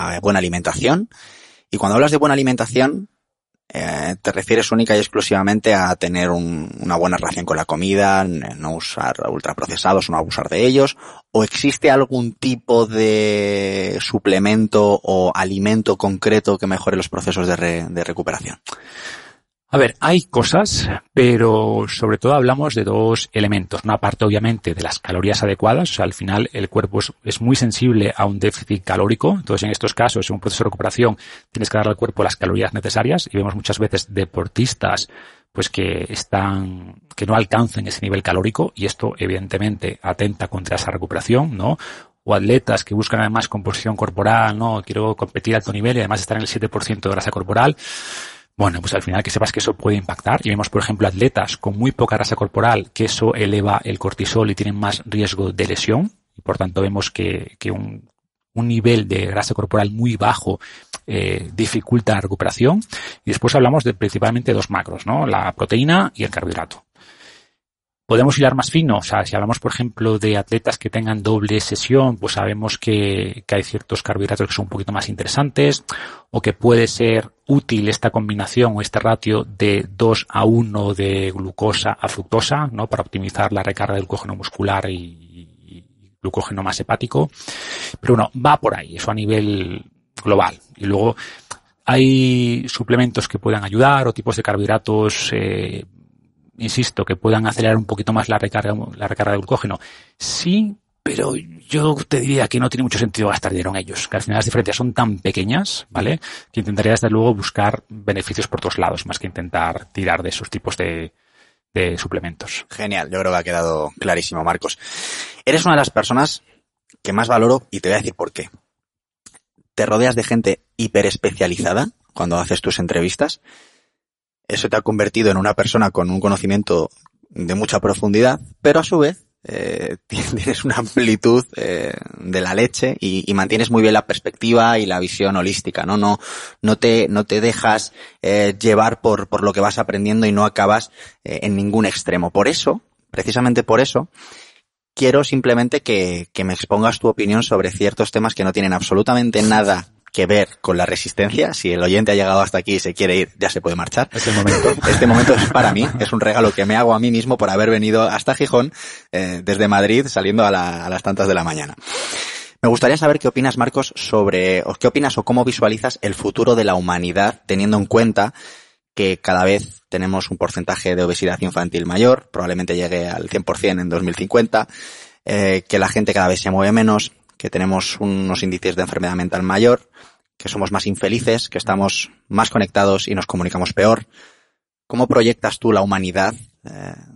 a buena alimentación, y cuando hablas de buena alimentación te refieres única y exclusivamente a tener una buena relación con la comida, no usar ultraprocesados, no abusar de ellos, o existe algún tipo de suplemento o alimento concreto que mejore los procesos de recuperación. A ver, hay cosas, pero sobre todo hablamos de dos elementos. Una parte, obviamente, de las calorías adecuadas. O sea, al final el cuerpo es muy sensible a un déficit calórico. Entonces, en estos casos, en un proceso de recuperación, tienes que darle al cuerpo las calorías necesarias. Y vemos muchas veces deportistas pues que no alcancen ese nivel calórico. Y esto, evidentemente, atenta contra esa recuperación, ¿no? O atletas que buscan además composición corporal, ¿no? Quiero competir a alto nivel y además estar en el 7% de grasa corporal. Bueno, pues al final que sepas que eso puede impactar. Y vemos, por ejemplo, atletas con muy poca grasa corporal, que eso eleva el cortisol y tienen más riesgo de lesión. Y por tanto vemos que un nivel de grasa corporal muy bajo dificulta la recuperación. Y después hablamos de principalmente dos macros, ¿no? La proteína y el carbohidrato. Podemos hilar más fino. O sea, si hablamos, por ejemplo, de atletas que tengan doble sesión, pues sabemos que hay ciertos carbohidratos que son un poquito más interesantes, o que puede ser útil esta combinación o este ratio de 2:1 de glucosa a fructosa, ¿no? Para optimizar la recarga del glucógeno muscular y glucógeno más hepático. Pero bueno, va por ahí, eso a nivel global. Y luego hay suplementos que puedan ayudar o tipos de carbohidratos, insisto, que puedan acelerar un poquito más la recarga de glucógeno. Sí, pero yo te diría que no tiene mucho sentido gastar dinero en ellos, que al final las diferencias son tan pequeñas, ¿vale? Que intentaría desde luego buscar beneficios por todos lados, más que intentar tirar de esos tipos de suplementos. Genial, yo creo que ha quedado clarísimo, Marcos. Eres una de las personas que más valoro y te voy a decir por qué. Te rodeas de gente hiperespecializada cuando haces tus entrevistas. Eso te ha convertido en una persona con un conocimiento de mucha profundidad, pero a su vez tienes una amplitud de la leche y mantienes muy bien la perspectiva y la visión holística, ¿no? No te dejas llevar por lo que vas aprendiendo y no acabas en ningún extremo. Por eso, precisamente por eso, quiero simplemente que me expongas tu opinión sobre ciertos temas que no tienen absolutamente nada que ver con la resistencia. Si el oyente ha llegado hasta aquí y se quiere ir, ya se puede marchar. Es el momento. Este momento es para mí, es un regalo que me hago a mí mismo por haber venido hasta Gijón, desde Madrid, saliendo a las tantas de la mañana. Me gustaría saber qué opinas, Marcos, qué opinas o cómo visualizas el futuro de la humanidad, teniendo en cuenta que cada vez tenemos un porcentaje de obesidad infantil mayor, probablemente llegue al 100% en 2050, que la gente cada vez se mueve menos, que tenemos unos índices de enfermedad mental mayor, que somos más infelices, que estamos más conectados y nos comunicamos peor. ¿Cómo proyectas tú la humanidad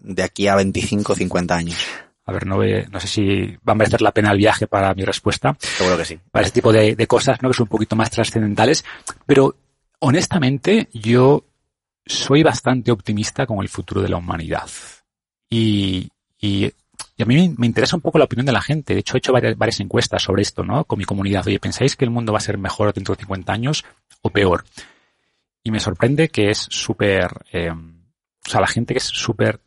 de aquí a 25 o 50 años? A ver, no sé si va a merecer la pena el viaje para mi respuesta. Seguro que sí. Para ese tipo de cosas, ¿no? Que son un poquito más trascendentales. Pero, honestamente, yo soy bastante optimista con el futuro de la humanidad. Y a mí me interesa un poco la opinión de la gente. De hecho, he hecho varias encuestas sobre esto, ¿no? Con mi comunidad. Oye, ¿pensáis que el mundo va a ser mejor dentro de 50 años o peor? Y me sorprende que es súper... la gente que es súper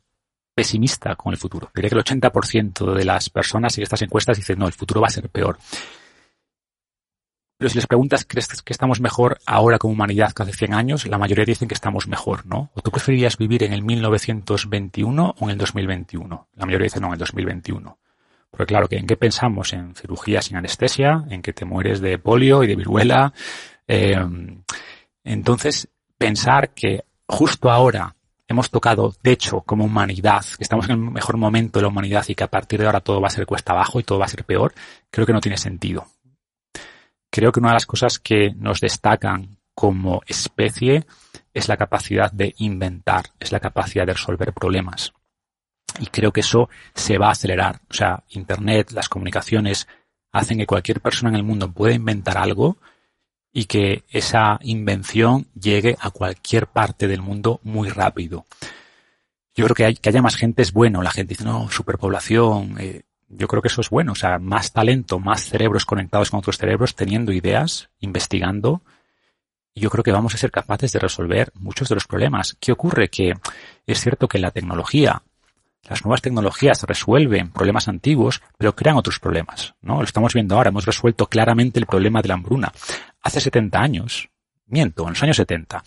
pesimista con el futuro. Diría que el 80% de las personas en estas encuestas dicen, no, el futuro va a ser peor. Pero si les preguntas, ¿crees que estamos mejor ahora como humanidad que hace 100 años? La mayoría dicen que estamos mejor, ¿no? ¿O tú preferirías vivir en el 1921 o en el 2021? La mayoría dice no, en el 2021. Porque claro, ¿en qué pensamos? En cirugía sin anestesia, en que te mueres de polio y de viruela. Entonces, pensar que justo ahora hemos tocado techo como humanidad, que estamos en el mejor momento de la humanidad y que a partir de ahora todo va a ser cuesta abajo y todo va a ser peor, creo que no tiene sentido. Creo que una de las cosas que nos destacan como especie es la capacidad de inventar, es la capacidad de resolver problemas. Y creo que eso se va a acelerar. O sea, Internet, las comunicaciones hacen que cualquier persona en el mundo pueda inventar algo y que esa invención llegue a cualquier parte del mundo muy rápido. Yo creo que haya más gente es bueno. La gente dice, no, superpoblación... Yo creo que eso es bueno, o sea, más talento, más cerebros conectados con otros cerebros, teniendo ideas, investigando. Y yo creo que vamos a ser capaces de resolver muchos de los problemas. ¿Qué ocurre? Que es cierto que la tecnología, las nuevas tecnologías resuelven problemas antiguos, pero crean otros problemas, ¿no? Lo estamos viendo ahora, hemos resuelto claramente el problema de la hambruna. Hace 70 años, en los años 70,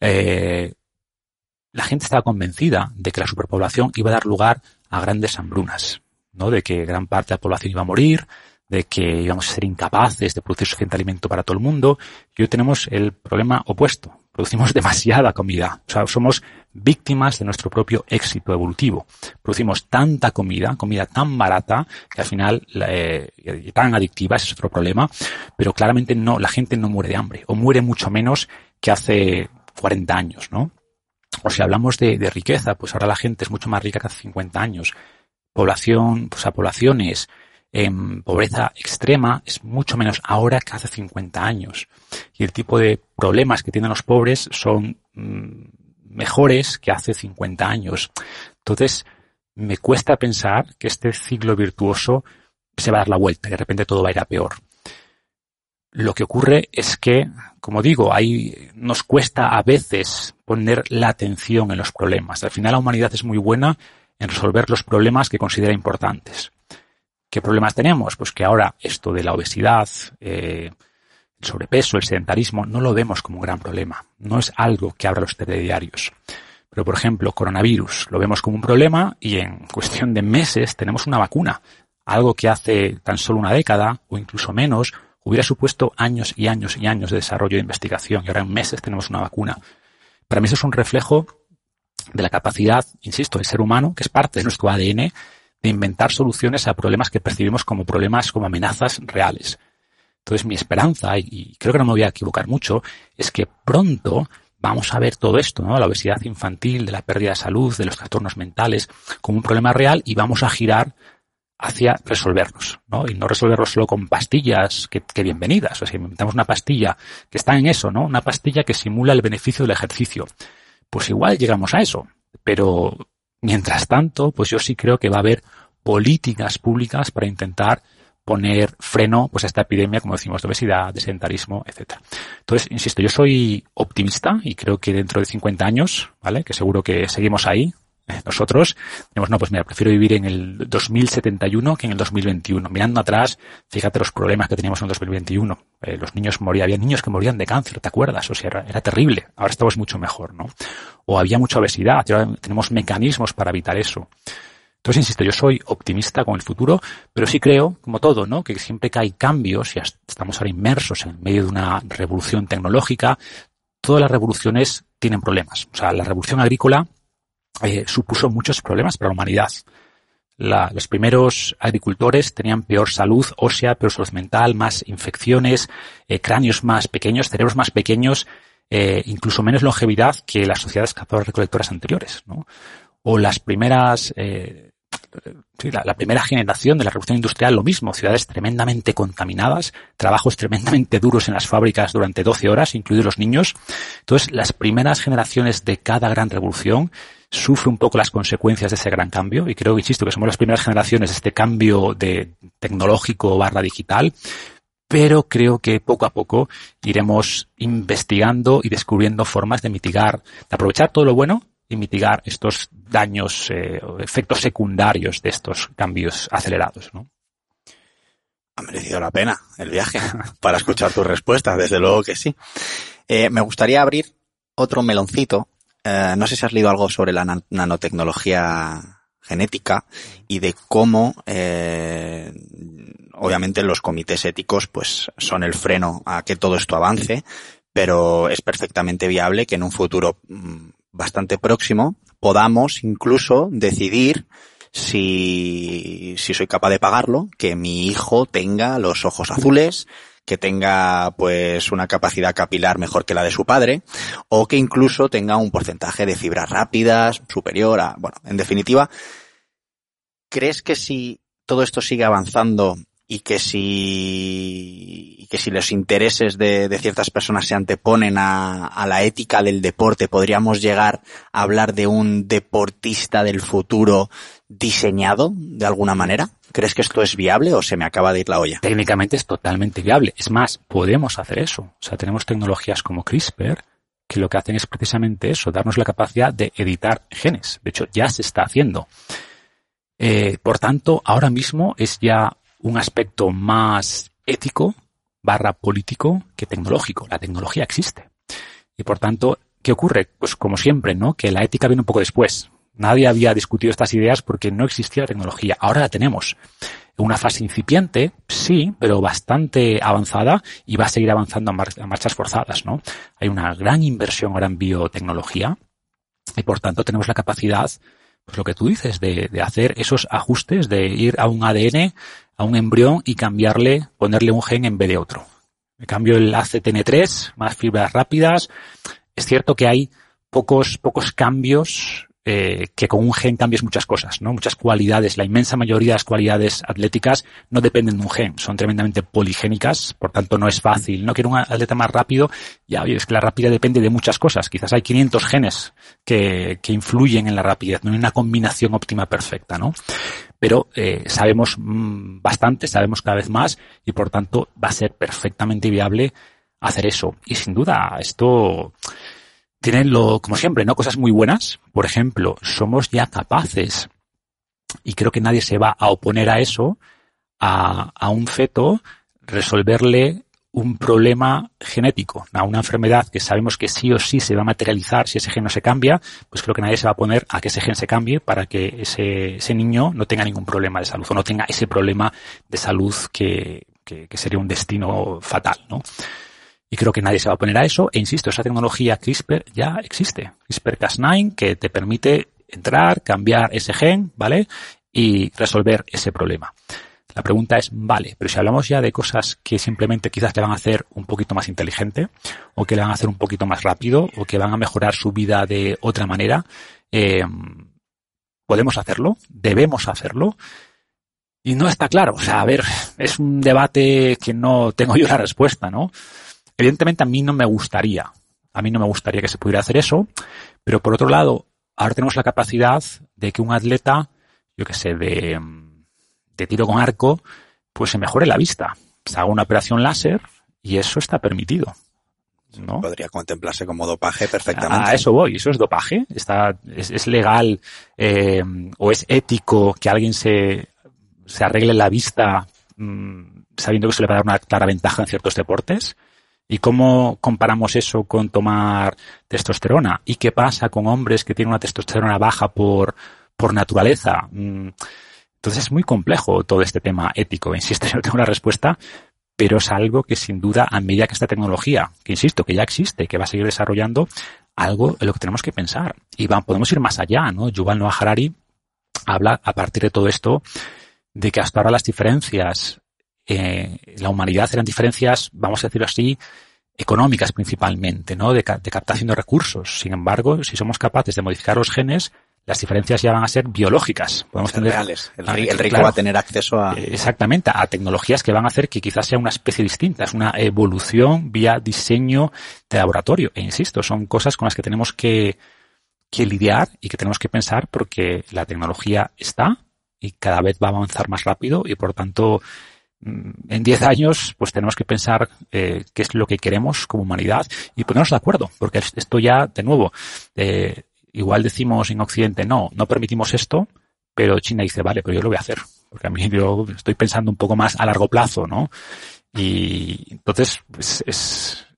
la gente estaba convencida de que la superpoblación iba a dar lugar a grandes hambrunas, ¿no? De que gran parte de la población iba a morir, de que íbamos a ser incapaces de producir suficiente alimento para todo el mundo. Y hoy tenemos el problema opuesto. producimos demasiada comida. O sea, somos víctimas de nuestro propio éxito evolutivo. Producimos tanta comida, comida tan barata, que al final tan adictiva, ese es otro problema, pero claramente no, la gente no muere de hambre, o muere mucho menos que hace 40 años, ¿no? O si hablamos de riqueza, pues ahora la gente es mucho más rica que hace 50 años. Población, pues a poblaciones en pobreza extrema es mucho menos ahora que hace 50 años. Y el tipo de problemas que tienen los pobres son mejores que hace 50 años. Entonces, me cuesta pensar que este ciclo virtuoso se va a dar la vuelta y de repente todo va a ir a peor. Lo que ocurre es que, como digo, ahí nos cuesta a veces poner la atención en los problemas. Al final la humanidad es muy buena en resolver los problemas que considera importantes. ¿Qué problemas tenemos? Pues que ahora esto de la obesidad, el sobrepeso, el sedentarismo, no lo vemos como un gran problema. No es algo que abra los telediarios. Pero, por ejemplo, coronavirus lo vemos como un problema y en cuestión de meses tenemos una vacuna. Algo que hace tan solo una década o incluso menos hubiera supuesto años y años y años de desarrollo e investigación, y ahora en meses tenemos una vacuna. Para mí eso es un reflejo de la capacidad, insisto, del ser humano, que es parte de nuestro ADN, de inventar soluciones a problemas que percibimos como problemas, como amenazas reales. Entonces mi esperanza, y creo que no me voy a equivocar mucho, es que pronto vamos a ver todo esto, ¿no? La obesidad infantil, de la pérdida de salud, de los trastornos mentales, como un problema real, y vamos a girar hacia resolverlos, ¿no? Y no resolverlos solo con pastillas, que bienvenidas. O sea, si inventamos una pastilla que está en eso, ¿no? Una pastilla que simula el beneficio del ejercicio. Pues igual llegamos a eso. Pero, mientras tanto, pues yo sí creo que va a haber políticas públicas para intentar poner freno, pues, a esta epidemia, como decimos, de obesidad, de sedentarismo, etcétera. Entonces, insisto, yo soy optimista y creo que dentro de 50 años, ¿vale? Que seguro que seguimos ahí. Nosotros decimos, no, pues mira, prefiero vivir en el 2071 que en el 2021. Mirando atrás, fíjate los problemas que teníamos en el 2021. Los niños morían, había niños que morían de cáncer, ¿te acuerdas? O sea, era terrible. Ahora estamos mucho mejor, ¿no? O había mucha obesidad, y ahora tenemos mecanismos para evitar eso. Entonces, insisto, yo soy optimista con el futuro, pero sí creo, como todo, ¿no? Que siempre que hay cambios, y estamos ahora inmersos en medio de una revolución tecnológica, todas las revoluciones tienen problemas. O sea, la revolución agrícola supuso muchos problemas para la humanidad. Los primeros agricultores tenían peor salud ósea, peor salud mental, más infecciones, cráneos más pequeños, cerebros más pequeños, incluso menos longevidad que las sociedades cazadoras-recolectoras anteriores, ¿no? O la primera generación de la revolución industrial, lo mismo, ciudades tremendamente contaminadas, trabajos tremendamente duros en las fábricas durante 12 horas, incluidos los niños. Entonces, las primeras generaciones de cada gran revolución sufre un poco las consecuencias de ese gran cambio, y creo, insisto, que somos las primeras generaciones de este cambio de tecnológico barra digital, pero creo que poco a poco iremos investigando y descubriendo formas de mitigar, de aprovechar todo lo bueno y mitigar estos daños o efectos secundarios de estos cambios acelerados, ¿no? Ha merecido la pena el viaje para escuchar tus respuestas, desde luego que sí. Me gustaría abrir otro meloncito. No sé si has leído algo sobre la nanotecnología genética y de cómo, obviamente, los comités éticos pues son el freno a que todo esto avance, pero es perfectamente viable que en un futuro bastante próximo podamos incluso decidir si soy capaz de pagarlo, que mi hijo tenga los ojos azules, que tenga pues una capacidad capilar mejor que la de su padre, o que incluso tenga un porcentaje de fibras rápidas superior a... Bueno, en definitiva, ¿crees que si todo esto sigue avanzando y que si los intereses de ciertas personas se anteponen a la ética del deporte, podríamos llegar a hablar de un deportista del futuro diseñado de alguna manera? ¿Crees que esto es viable o se me acaba de ir la olla? Técnicamente es totalmente viable. Es más, podemos hacer eso. O sea, tenemos tecnologías como CRISPR que lo que hacen es precisamente eso, darnos la capacidad de editar genes. De hecho, ya se está haciendo. Por tanto, ahora mismo es ya un aspecto más ético barra político que tecnológico. La tecnología existe. Y por tanto, ¿qué ocurre? Pues como siempre, ¿no? Que la ética viene un poco después. Nadie había discutido estas ideas porque no existía la tecnología. Ahora la tenemos. una fase incipiente, sí, pero bastante avanzada, y va a seguir avanzando a marchas forzadas, ¿no? Hay una gran inversión ahora en biotecnología y, por tanto, tenemos la capacidad, pues lo que tú dices, de hacer esos ajustes, de ir a un ADN, a un embrión y cambiarle, ponerle un gen en vez de otro. Me cambio el ACTN3, más fibras rápidas. Es cierto que hay pocos cambios, que con un gen cambias muchas cosas, ¿no? Muchas cualidades, la inmensa mayoría de las cualidades atléticas no dependen de un gen, son tremendamente poligénicas, por tanto no es fácil. No quiero un atleta más rápido, ya, oye, es que la rapidez depende de muchas cosas, quizás hay 500 genes que influyen en la rapidez, no hay una combinación óptima perfecta, ¿no? Pero sabemos bastante, sabemos cada vez más y por tanto va a ser perfectamente viable hacer eso. Y sin duda esto... Tienen, como siempre, ¿no? Cosas muy buenas. Por ejemplo, somos ya capaces, y creo que nadie se va a oponer a eso, a un feto resolverle un problema genético, a una enfermedad que sabemos que sí o sí se va a materializar si ese gen no se cambia, pues creo que nadie se va a oponer a que ese gen se cambie para que ese niño no tenga ningún problema de salud o no tenga ese problema de salud que sería un destino fatal, ¿no? Y creo que nadie se va a poner a eso. E insisto, esa tecnología CRISPR ya existe. CRISPR-Cas9, que te permite entrar, cambiar ese gen, ¿vale? Y resolver ese problema. La pregunta es, vale, pero si hablamos ya de cosas que simplemente quizás le van a hacer un poquito más inteligente, o que le van a hacer un poquito más rápido, o que van a mejorar su vida de otra manera, ¿podemos hacerlo? ¿Debemos hacerlo? Y no está claro. O sea, a ver, es un debate que no tengo yo la respuesta, ¿no? Evidentemente a mí no me gustaría que se pudiera hacer eso, pero por otro lado, ahora tenemos la capacidad de que un atleta, yo qué sé, de tiro con arco, pues se mejore la vista, se haga una operación láser y eso está permitido, ¿no? Podría contemplarse como dopaje perfectamente. A eso voy, eso es dopaje, es legal o es ético que alguien se arregle la vista sabiendo que se le va a dar una clara ventaja en ciertos deportes. ¿Y cómo comparamos eso con tomar testosterona? ¿Y qué pasa con hombres que tienen una testosterona baja por naturaleza? Entonces es muy complejo todo este tema ético. Insisto, yo no tengo una respuesta, pero es algo que sin duda, a medida que esta tecnología, que insisto, que ya existe, que va a seguir desarrollando, algo en lo que tenemos que pensar. Y podemos ir más allá, ¿no? Yuval Noah Harari habla a partir de todo esto de que hasta ahora las diferencias... la humanidad eran diferencias, vamos a decirlo así, económicas principalmente, ¿no? De captación de recursos. Sin embargo, si somos capaces de modificar los genes, las diferencias ya van a ser biológicas. Podemos tener reales. El rico, claro, va a tener acceso a... Exactamente, a tecnologías que van a hacer que quizás sea una especie distinta. Es una evolución vía diseño de laboratorio. E insisto, son cosas con las que tenemos que lidiar y que tenemos que pensar porque la tecnología está y cada vez va a avanzar más rápido y, por tanto... En 10 años, pues tenemos que pensar qué es lo que queremos como humanidad y ponernos de acuerdo, porque esto ya, de nuevo, igual decimos en Occidente, no permitimos esto, pero China dice, vale, pero yo lo voy a hacer, porque a mí yo estoy pensando un poco más a largo plazo, ¿no? Y entonces, pues,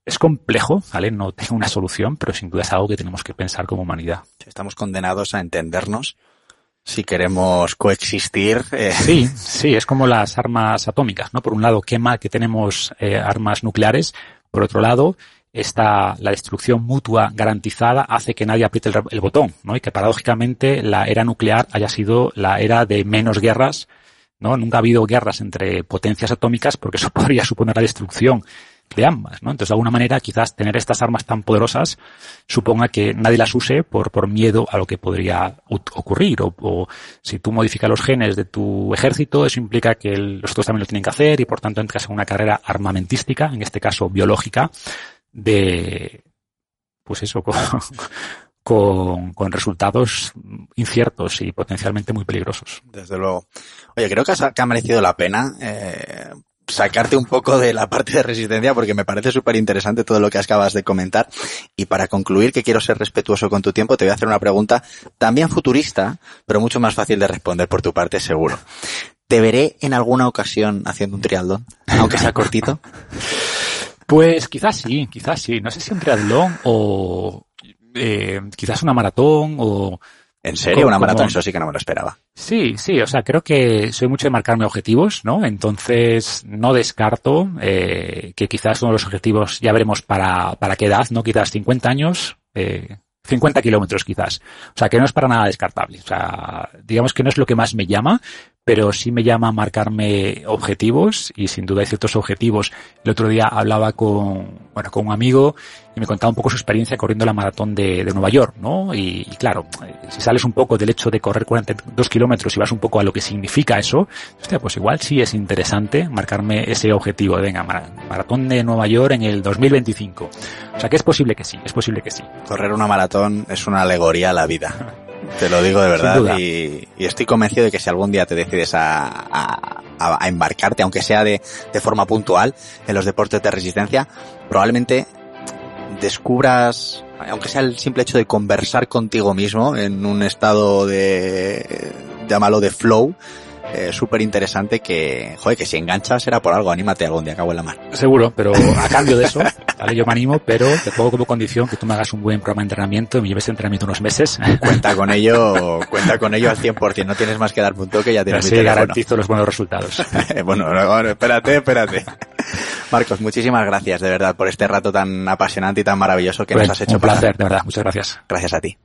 es complejo, ¿vale? No tengo una solución, pero sin duda es algo que tenemos que pensar como humanidad. Estamos condenados a entendernos. Si queremos coexistir... Sí, es como las armas atómicas, ¿no? Por un lado, qué mal que tenemos armas nucleares. Por otro lado, la destrucción mutua garantizada hace que nadie apriete el botón, ¿no? Y que paradójicamente la era nuclear haya sido la era de menos guerras, ¿no? Nunca ha habido guerras entre potencias atómicas porque eso podría suponer la destrucción de ambas, ¿no? Entonces, de alguna manera, quizás tener estas armas tan poderosas suponga que nadie las use por miedo a lo que podría ocurrir. O si tú modificas los genes de tu ejército, eso implica que los otros también lo tienen que hacer y, por tanto, entras en una carrera armamentística, en este caso biológica, pues eso, con resultados inciertos y potencialmente muy peligrosos. Desde luego. Oye, creo que ha merecido la pena... sacarte un poco de la parte de resistencia porque me parece súper interesante todo lo que acabas de comentar. Y para concluir, que quiero ser respetuoso con tu tiempo, te voy a hacer una pregunta también futurista, pero mucho más fácil de responder por tu parte, seguro. ¿Te veré en alguna ocasión haciendo un triatlón, aunque sea cortito? Pues quizás sí. No sé si un triatlón o quizás una maratón o... ¿En serio? ¿Una maratón? Eso sí que no me lo esperaba. Sí, sí, o sea, creo que soy mucho de marcarme objetivos, ¿no? Entonces, no descarto que quizás uno de los objetivos, ya veremos para qué edad, ¿no? Quizás 50 años, 50 kilómetros quizás. O sea, que no es para nada descartable. O sea, digamos que no es lo que más me llama, pero sí me llama marcarme objetivos y sin duda hay ciertos objetivos. El otro día hablaba con un amigo y me contaba un poco su experiencia corriendo la maratón de Nueva York, ¿no? Y claro, si sales un poco del hecho de correr 42 kilómetros y vas un poco a lo que significa eso, hostia, pues igual sí es interesante marcarme ese objetivo. Venga, maratón de Nueva York en el 2025. O sea, que es posible que sí, es posible que sí. Correr una maratón es una alegoría a la vida. Te lo digo de verdad y estoy convencido de que si algún día te decides a embarcarte, aunque sea de forma puntual, en los deportes de resistencia, probablemente descubras, aunque sea el simple hecho de conversar contigo mismo en un estado de, llámalo de flow, súper interesante que, joder, que si enganchas será por algo, anímate algún día, cago en la mar. Seguro, pero a cambio de eso, ¿vale? Yo me animo, pero te pongo como condición que tú me hagas un buen programa de entrenamiento y me lleves de entrenamiento unos meses. Cuenta con ello al 100%, no tienes más que dar un toque y ya tienes mi teléfono. Sí, garantizo los buenos resultados. Bueno, espérate. Marcos, muchísimas gracias, de verdad, por este rato tan apasionante y tan maravilloso que nos has hecho pasar. Un placer, de verdad, muchas gracias. Gracias a ti.